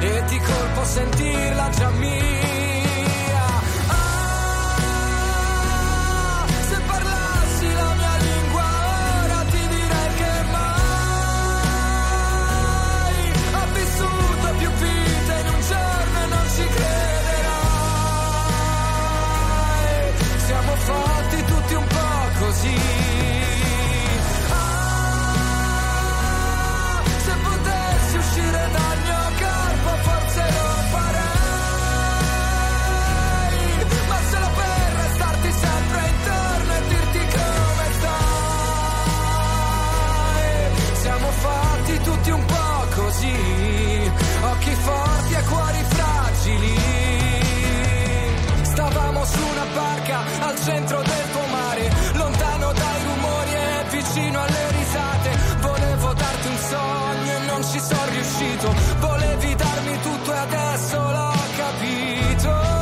e di colpo sentirla già mia. Ah, se potessi uscire dal mio corpo forse lo farei, ma solo per restarti sempre intorno e dirti come stai. Siamo fatti tutti un po' così, occhi forti e cuori fragili. Stavamo su una barca al centro del pomare, lontano dai rumori e vicino alle risate. Volevo darti un sogno e non ci sono riuscito. Volevi darmi tutto e adesso l'ho capito.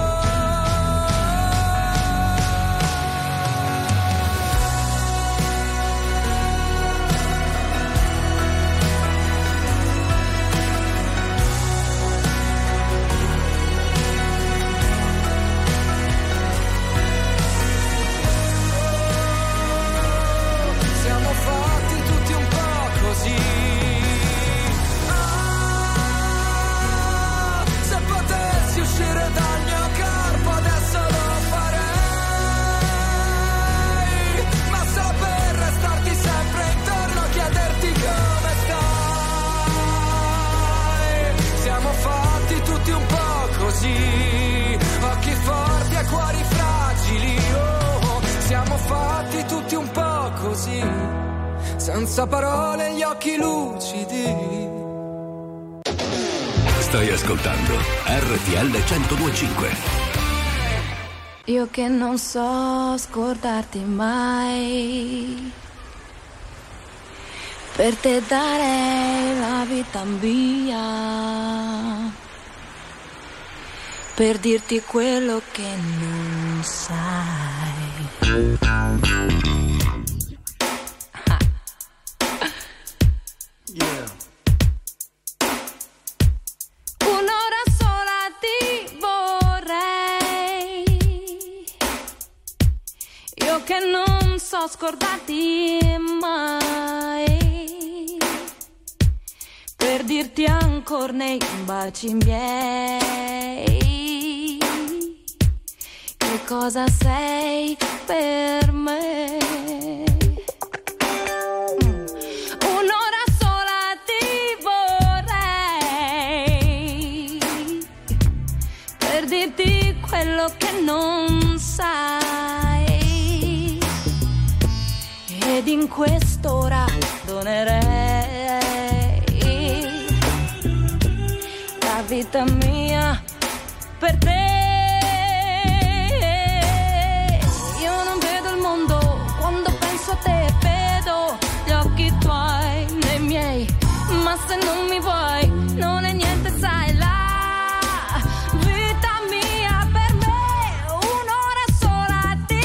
Occhi forti e cuori fragili, oh, siamo fatti tutti un po' così, senza parole, gli occhi lucidi. Stai ascoltando RTL 102.5. Io che non so scordarti mai, per te darei la vita mia, per dirti quello che non sai. Yeah. Un'ora sola ti vorrei, io che non so scordarti mai, per dirti ancora nei baci miei cosa sei per me. Un'ora sola ti vorrei, per dirti quello che non sai, ed in quest'ora donerei la vita mia per te. Te vedo gli occhi tuoi nei miei, ma se non mi vuoi non è niente, sai, la vita mia per me. Un'ora sola ti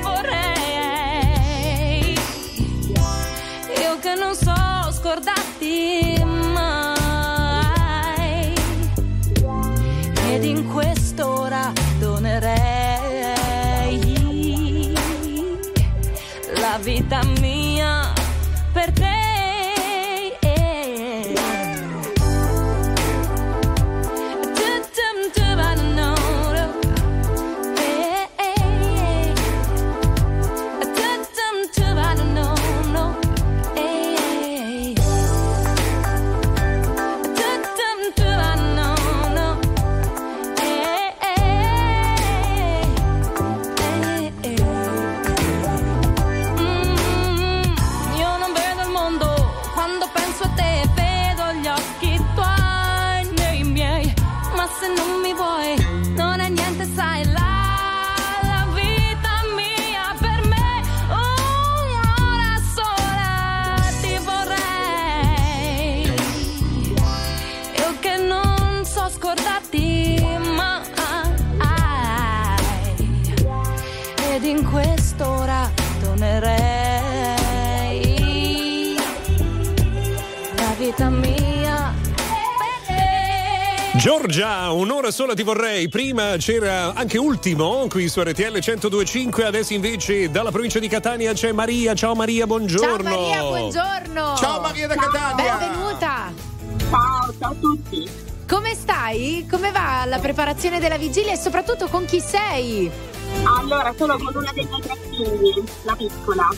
vorrei, io che non so scordarti mai, ed in quest'ora donerei vita mia per te. ed in quest'ora donerei la vita mia. Giorgia, un'ora sola ti vorrei. Prima c'era anche Ultimo qui su RTL 102.5, adesso invece dalla provincia di Catania c'è Maria. Ciao Maria, buongiorno. Ciao Maria, buongiorno. Ciao Maria da Catania. Benvenuta. Ciao, ciao a tutti. Come stai? Come va la preparazione della vigilia e soprattutto con chi sei? Allora, sono con una dei miei tre figli, la piccola.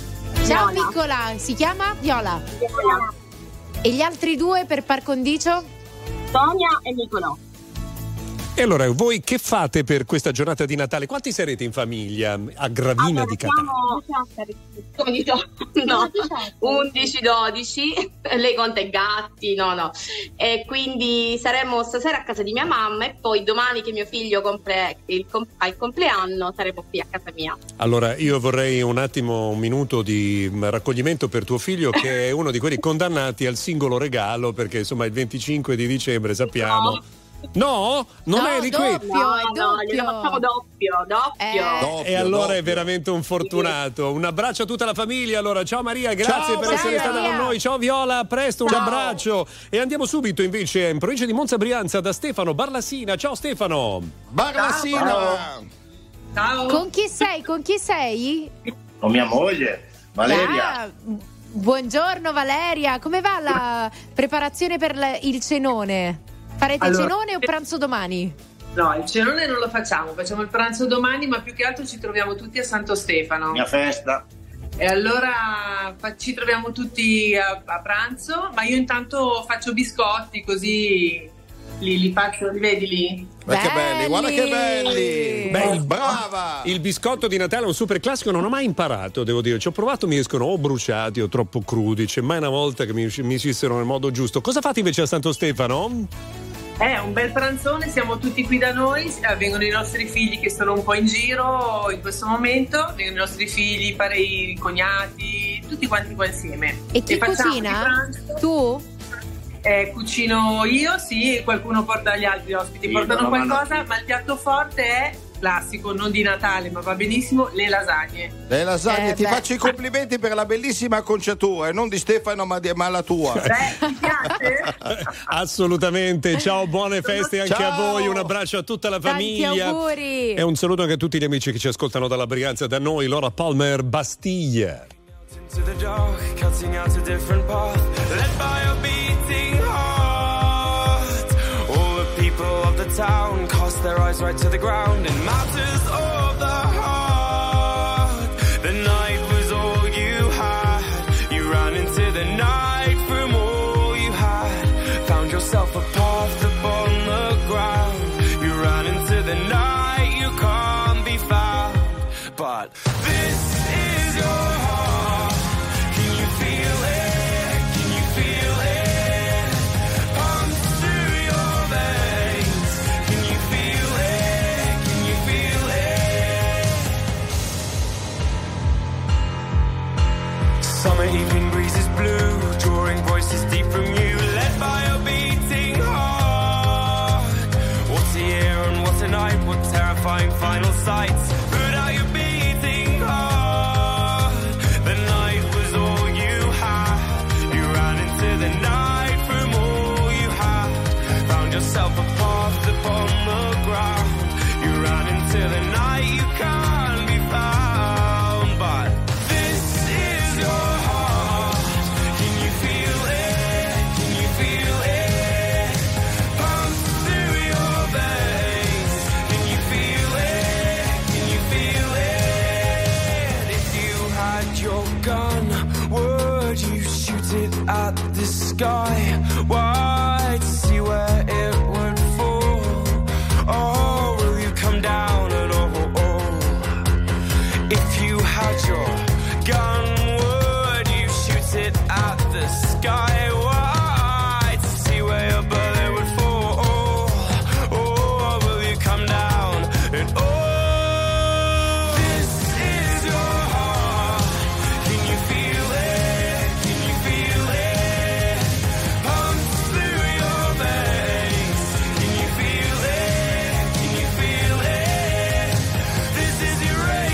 Ciao Viola. Piccola, si chiama Viola. Viola. E gli altri due per par condicio? Sonia e Nicolò. E allora voi che fate per questa giornata di Natale? Quanti sarete in famiglia a Gravina di Catania? Come dito? No, 11-12, lei conta i gatti, no. E quindi saremo stasera a casa di mia mamma e poi domani che mio figlio ha il compleanno saremo qui a casa mia. Allora io vorrei un minuto di raccoglimento per tuo figlio che è uno di quelli condannati al singolo regalo, perché insomma il 25 di dicembre sappiamo. No. No, non no, è di qui. Doppio. E allora doppio. È veramente un fortunato. Un abbraccio a tutta la famiglia. Allora, ciao Maria, grazie per essere stata con noi. Ciao Viola, a presto, un abbraccio. E andiamo subito invece in provincia di Monza Brianza da Stefano Barlassina. Ciao Stefano. Barlassina. Ciao. Con chi sei? Con mia moglie, Valeria. Buongiorno Valeria, come va la preparazione per il cenone? Farete cenone o pranzo domani? No, il cenone non lo facciamo il pranzo domani, ma più che altro ci troviamo tutti a Santo Stefano. Mia festa. E allora ci troviamo tutti a pranzo, ma io intanto faccio biscotti così li faccio, li vedi lì? Ma che belli, guarda che belli! Brava! Il biscotto di Natale è un super classico, non ho mai imparato, devo dire. Ci ho provato, mi escono o bruciati o troppo crudi, c'è mai una volta che mi uscissero nel modo giusto. Cosa fate invece a Santo Stefano? Un bel pranzone, siamo tutti qui da noi, vengono i nostri figli che sono un po' in giro in questo momento, vengono i nostri figli, i cognati, tutti quanti qua insieme. E chi cucina? Tu? Cucino io, sì, qualcuno porta gli altri ospiti, sì, portano qualcosa, ma il piatto forte è classico, non di Natale, ma va benissimo, le lasagne. Ti faccio i complimenti per la bellissima acconciatura, e non di Stefano ma la tua. Ti piace? Assolutamente. Ciao, buone feste anche a voi, un abbraccio a tutta la famiglia. Tanti auguri. E un saluto anche a tutti gli amici che ci ascoltano dalla Brianza, da noi, Laura Palmer, Bastille. To the dark, cutting out a different path, led by a beating heart. All the people of the town cast their eyes right to the ground, in matters of the heart. The night was all you had, you ran into the night from all you had, found yourself a path upon the ground. You ran into the night, you can't be found, but this is your heart. Summer evening breeze is blue, drawing voices deep from you, led by a beating heart. What a year and what a night, what terrifying final sights. Put out your beating heart. The night was all you had, you ran into the night from all you had, found yourself a path upon the ground. You ran into the night, you can't be found, but at the sky, why to see where it would fall? Oh, will you come down at all? If you had your gun, would you shoot it at the sky? Why to see where your bullet would fall? Oh, will you come down at all? Racing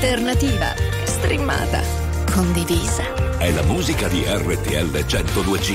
alternativa, streamata, condivisa. È la musica di RTL 102.5.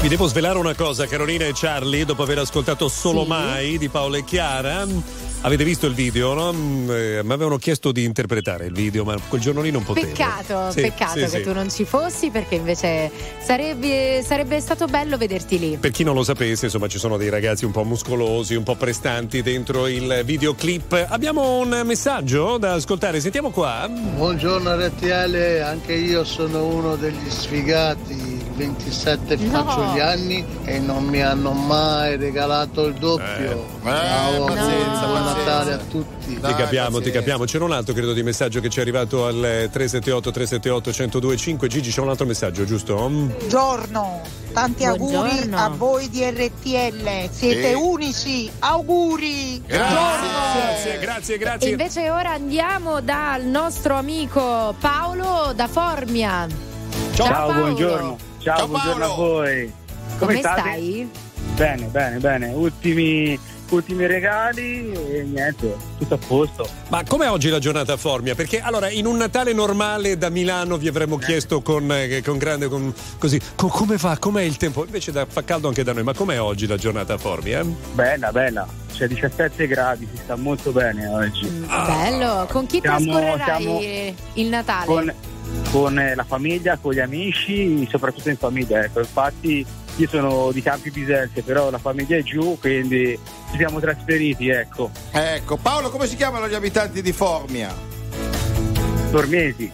Vi devo svelare una cosa, Carolina e Charlie, dopo aver ascoltato Solo sì. Mai di Paolo e Chiara. Avete visto il video, no? Mi avevano chiesto di interpretare il video, ma quel giorno lì non potevo. Peccato, sì, peccato sì, che sì. Tu non ci fossi, perché invece sarebbe stato bello vederti lì. Per chi non lo sapesse, insomma, ci sono dei ragazzi un po' muscolosi, un po' prestanti dentro il videoclip. Abbiamo un messaggio da ascoltare, sentiamo qua. Buongiorno RTL, anche io sono uno degli sfigati. 27 faccio gli anni e non mi hanno mai regalato il doppio. Ciao, pazienza, buon Natale a tutti. Dai, ti capiamo. C'era un altro, credo, di messaggio che ci è arrivato al 378 1025. Gigi, c'è un altro messaggio, giusto? Buongiorno, tanti auguri a voi di RTL, siete unici, auguri. Grazie. E invece ora andiamo dal nostro amico Paolo da Formia. Ciao Paolo. Buongiorno. Ciao, buongiorno a voi. Come stai? Bene. Ultimi regali e niente, tutto a posto. Ma com'è oggi la giornata a Formia? Perché allora in un Natale normale da Milano vi avremmo chiesto con grande, come fa, com'è il tempo? Invece fa caldo anche da noi, ma com'è oggi la giornata a Formia? Bella, c'è 17 gradi, si sta molto bene oggi. Bello, con chi trascorrerai il Natale? Con la famiglia, con gli amici, soprattutto in famiglia, ecco. Infatti Io sono di Campi Bisenzio, però la famiglia è giù, quindi ci siamo trasferiti, ecco. Ecco, Paolo, come si chiamano gli abitanti di Formia? Formiesi.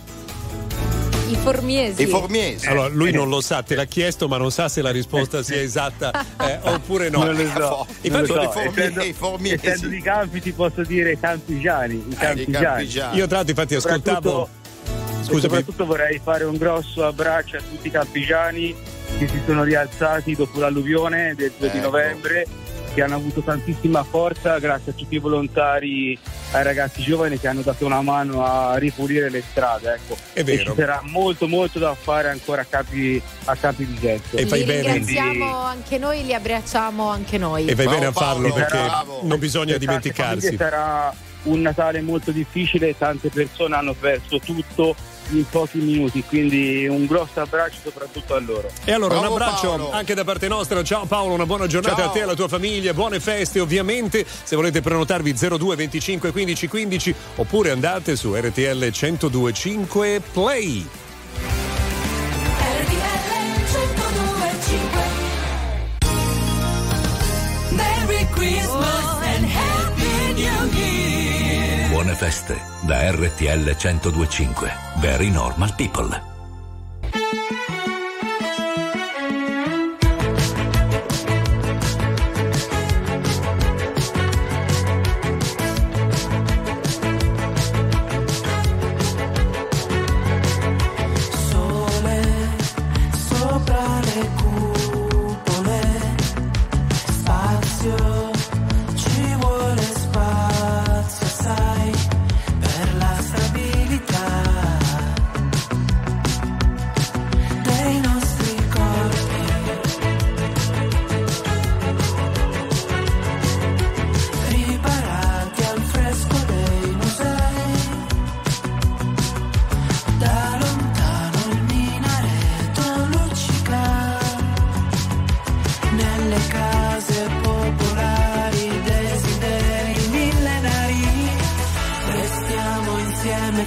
I formiesi. I formiesi. Allora, lui non lo sa, te l'ha chiesto, ma non sa se la risposta sia esatta oppure no. Non lo so. Infatti, non lo so. I formiesi. Essendo di Campi ti posso dire campigiani. I campigiani. Io tra l'altro infatti ascoltavo. Scusami. Soprattutto vorrei fare un grosso abbraccio a tutti i campigiani che si sono rialzati dopo l'alluvione del 2 di novembre, che hanno avuto tantissima forza grazie a tutti i volontari, ai ragazzi giovani che hanno dato una mano a ripulire le strade, ecco. È vero. E ci sarà molto molto da fare ancora a Campi Bisenzio. E fai bene. Li ringraziamo anche noi, li abbracciamo anche noi. E fai bene a farlo, perché non bisogna dimenticarsi. Sarà un Natale molto difficile, tante persone hanno perso tutto in pochi minuti, quindi un grosso abbraccio soprattutto a loro. E allora bravo, un abbraccio Paolo, anche da parte nostra. Ciao Paolo, una buona giornata. Ciao a te e alla tua famiglia, buone feste ovviamente. Se volete prenotarvi 02 25 15 15, oppure andate su RTL 102.5 Play. RTL 102.5. Merry Christmas and Happy New Year. Buone feste da RTL 102.5. Very Normal People. Sole sopra le cupole, spazio.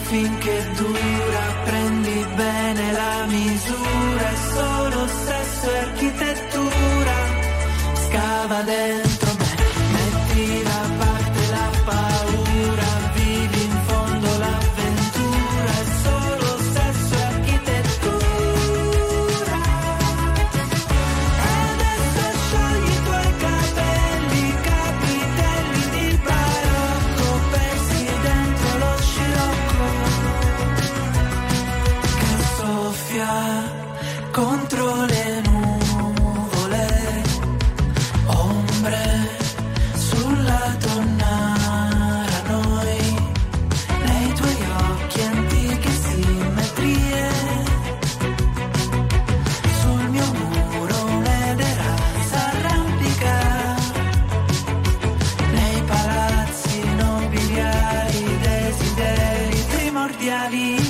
Finché dura, prendi bene la misura, è solo sesso e architettura, scava dentro me, metti da parte la paura, vivi in fondo l'avventura, è solo sesso e architettura. Adesso sciogli i tuoi capelli, capitelli di barocco, persi dentro lo scirocco. Soffia contro le nuvole, ombre sulla tonnara, noi nei tuoi occhi antiche simmetrie, sul mio muro un'edera s'arrampica, nei palazzi nobiliari desideri primordiali.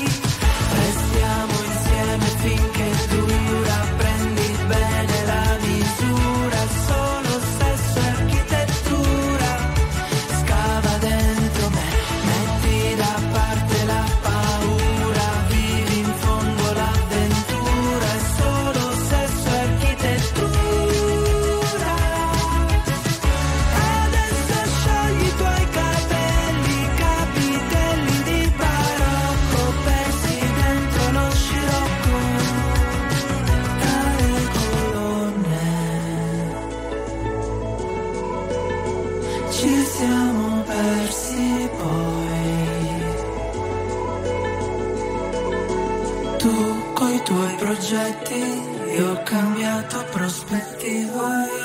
Io ho cambiato prospettiva.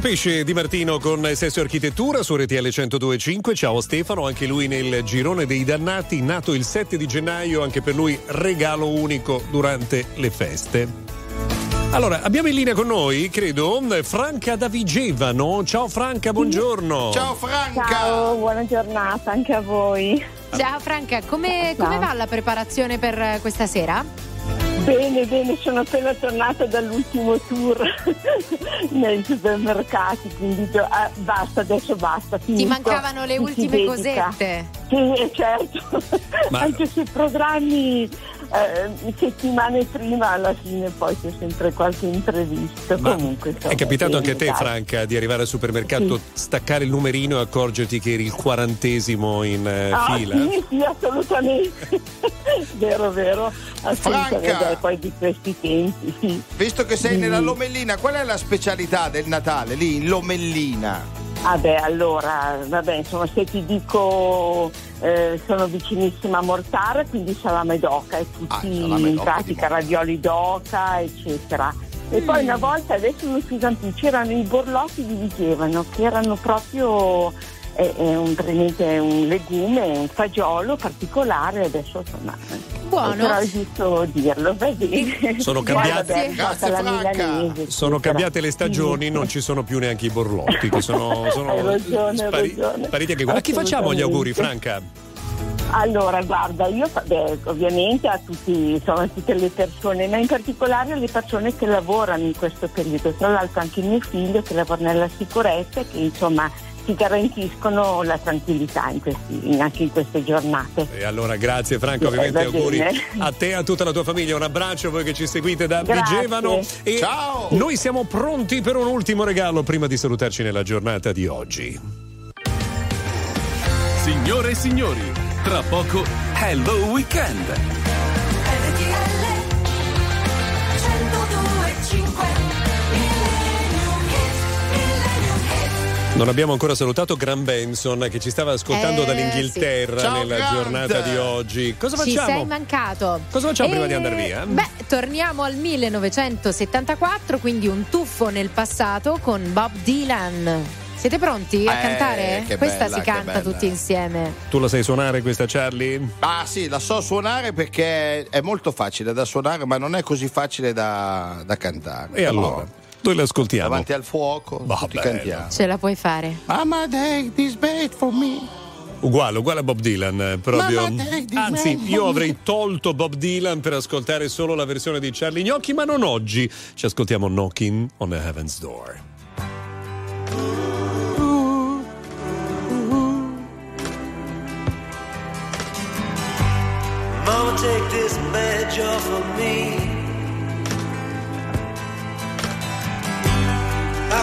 Paola Pesce di Martino con Sesso e Architettura su RTL 102.5. Ciao Stefano, anche lui nel girone dei dannati, nato il 7 di gennaio, anche per lui regalo unico durante le feste. Allora, abbiamo in linea con noi, credo, Franca da Vigevano. Ciao Franca, buongiorno. Ciao Franca. Ciao, buona giornata anche a voi. Ciao Franca, come va la preparazione per questa sera? Bene, bene, sono appena tornata dall'ultimo tour nei supermercati, quindi basta, finito. Ti mancavano le ultime cosette. Sì, certo, anche se programmi... settimane prima, alla fine poi c'è sempre qualche imprevisto. Comunque è capitato anche a te, Franca, di arrivare al supermercato, sì, staccare il numerino e accorgerti che eri il 40° in fila? Sì, assolutamente. vero, assolutamente. Franca, poi di questi tempi, sì. Visto che sei nella Lomellina, qual è la specialità del Natale lì in Lomellina? Se ti dico, sono vicinissima a Mortara, quindi salame d'oca e tutti in pratica ravioli d'oca, eccetera. E poi una volta, adesso non si usa più, c'erano i borlotti di Vigevano, che erano proprio un legume, un fagiolo particolare, adesso sono... Buono. Però è giusto dirlo, sono cambiate le stagioni, sì. Non ci sono più neanche i borlotti, che sono spariti anche qua. A chi facciamo gli auguri, Franca? Allora, guarda, io ovviamente a tutte le persone, ma in particolare alle persone che lavorano in questo periodo, tra l'altro anche mio figlio che lavora nella sicurezza, che insomma ti garantiscono la tranquillità anche in queste giornate. E allora grazie Franco, ovviamente auguri a te e a tutta la tua famiglia, un abbraccio a voi che ci seguite da Vigevano. E ciao! Noi siamo pronti per un ultimo regalo prima di salutarci nella giornata di oggi. Signore e signori, tra poco Hello Weekend. RTL 102.5. Non abbiamo ancora salutato Grant Benson, che ci stava ascoltando dall'Inghilterra, sì. Ciao, nella Grant. Giornata di oggi. Cosa facciamo? Ci sei mancato. Cosa facciamo prima di andare via? Beh, torniamo al 1974, quindi un tuffo nel passato con Bob Dylan. Siete pronti a cantare? Questa bella, si canta tutti insieme. Tu la sai suonare questa, Charlie? Ah sì, la so suonare perché è molto facile da suonare, ma non è così facile da cantare. E allora? Noi l'ascoltiamo. Davanti al fuoco, tutti cantiamo. Ce la puoi fare. Mama, take this bed for me. Uguale a Bob Dylan, proprio. Anzi, io avrei tolto Bob Dylan per ascoltare solo la versione di Charlie Gnocchi, ma non oggi. Ci ascoltiamo Knocking on the Heaven's Door. Mama, take this bed for me. I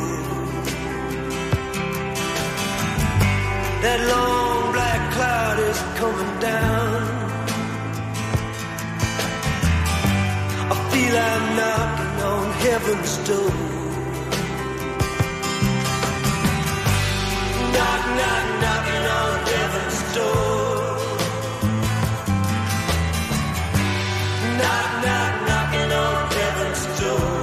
That long black cloud is coming down. I feel I'm knocking on heaven's door. Knock, knock, knocking on heaven's door. Knock, knock, knocking on heaven's door.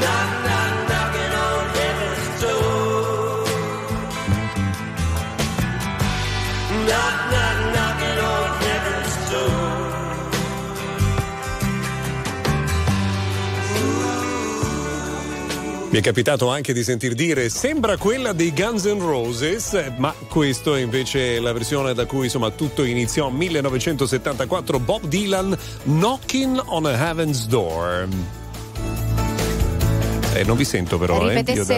Knock, knock, knocking on heaven's door. Mi è capitato anche di sentir dire sembra quella dei Guns N' Roses, ma questo è invece la versione da cui insomma tutto iniziò, 1974, Bob Dylan, Knocking on a Heaven's Door. Non vi sento però, io da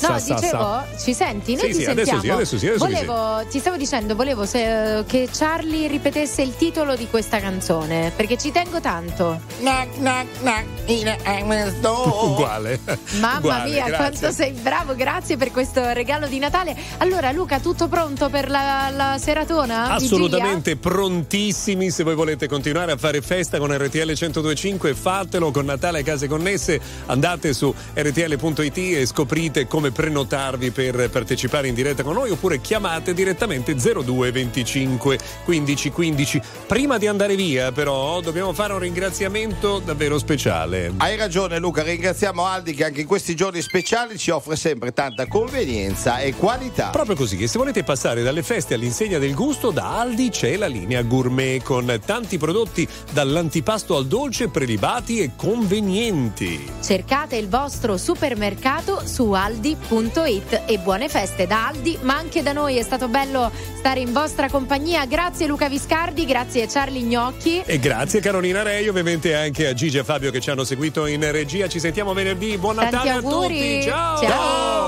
Roma. Ci senti? Noi sì, ti sentiamo. Adesso sì. Ti stavo dicendo, volevo che Charlie ripetesse il titolo di questa canzone, perché ci tengo tanto. Knock, knock, knock, in a door. Uguale. Mamma mia, grazie. Quanto sei bravo, grazie per questo regalo di Natale. Allora Luca, tutto pronto per la seratona? Assolutamente, vigilia? Prontissimi, se voi volete continuare a fare festa con RTL 102.5, fatelo con Natale e Case Connesse, andate su rtl.it e scoprite come prenotarvi per partecipare in diretta con noi, oppure chiamate direttamente 02 25 15 15. Prima di andare via però dobbiamo fare un ringraziamento davvero speciale. Hai ragione Luca, ringraziamo Aldi che anche in questi giorni speciali ci offre sempre tanta convenienza e qualità. Proprio così, che se volete passare dalle feste all'insegna del gusto, da Aldi c'è la linea gourmet con tanti prodotti dall'antipasto al dolce, prelibati e convenienti. Cercate il vostro supermercato su aldi.it e buone feste da Aldi, ma anche da noi. È stato bello stare in vostra compagnia, grazie Luca Viscardi, grazie Charlie Gnocchi e grazie Carolina Rei, ovviamente anche a Gigi e Fabio che ci hanno seguito in regia. Ci sentiamo venerdì, buon Natale a tutti, ciao!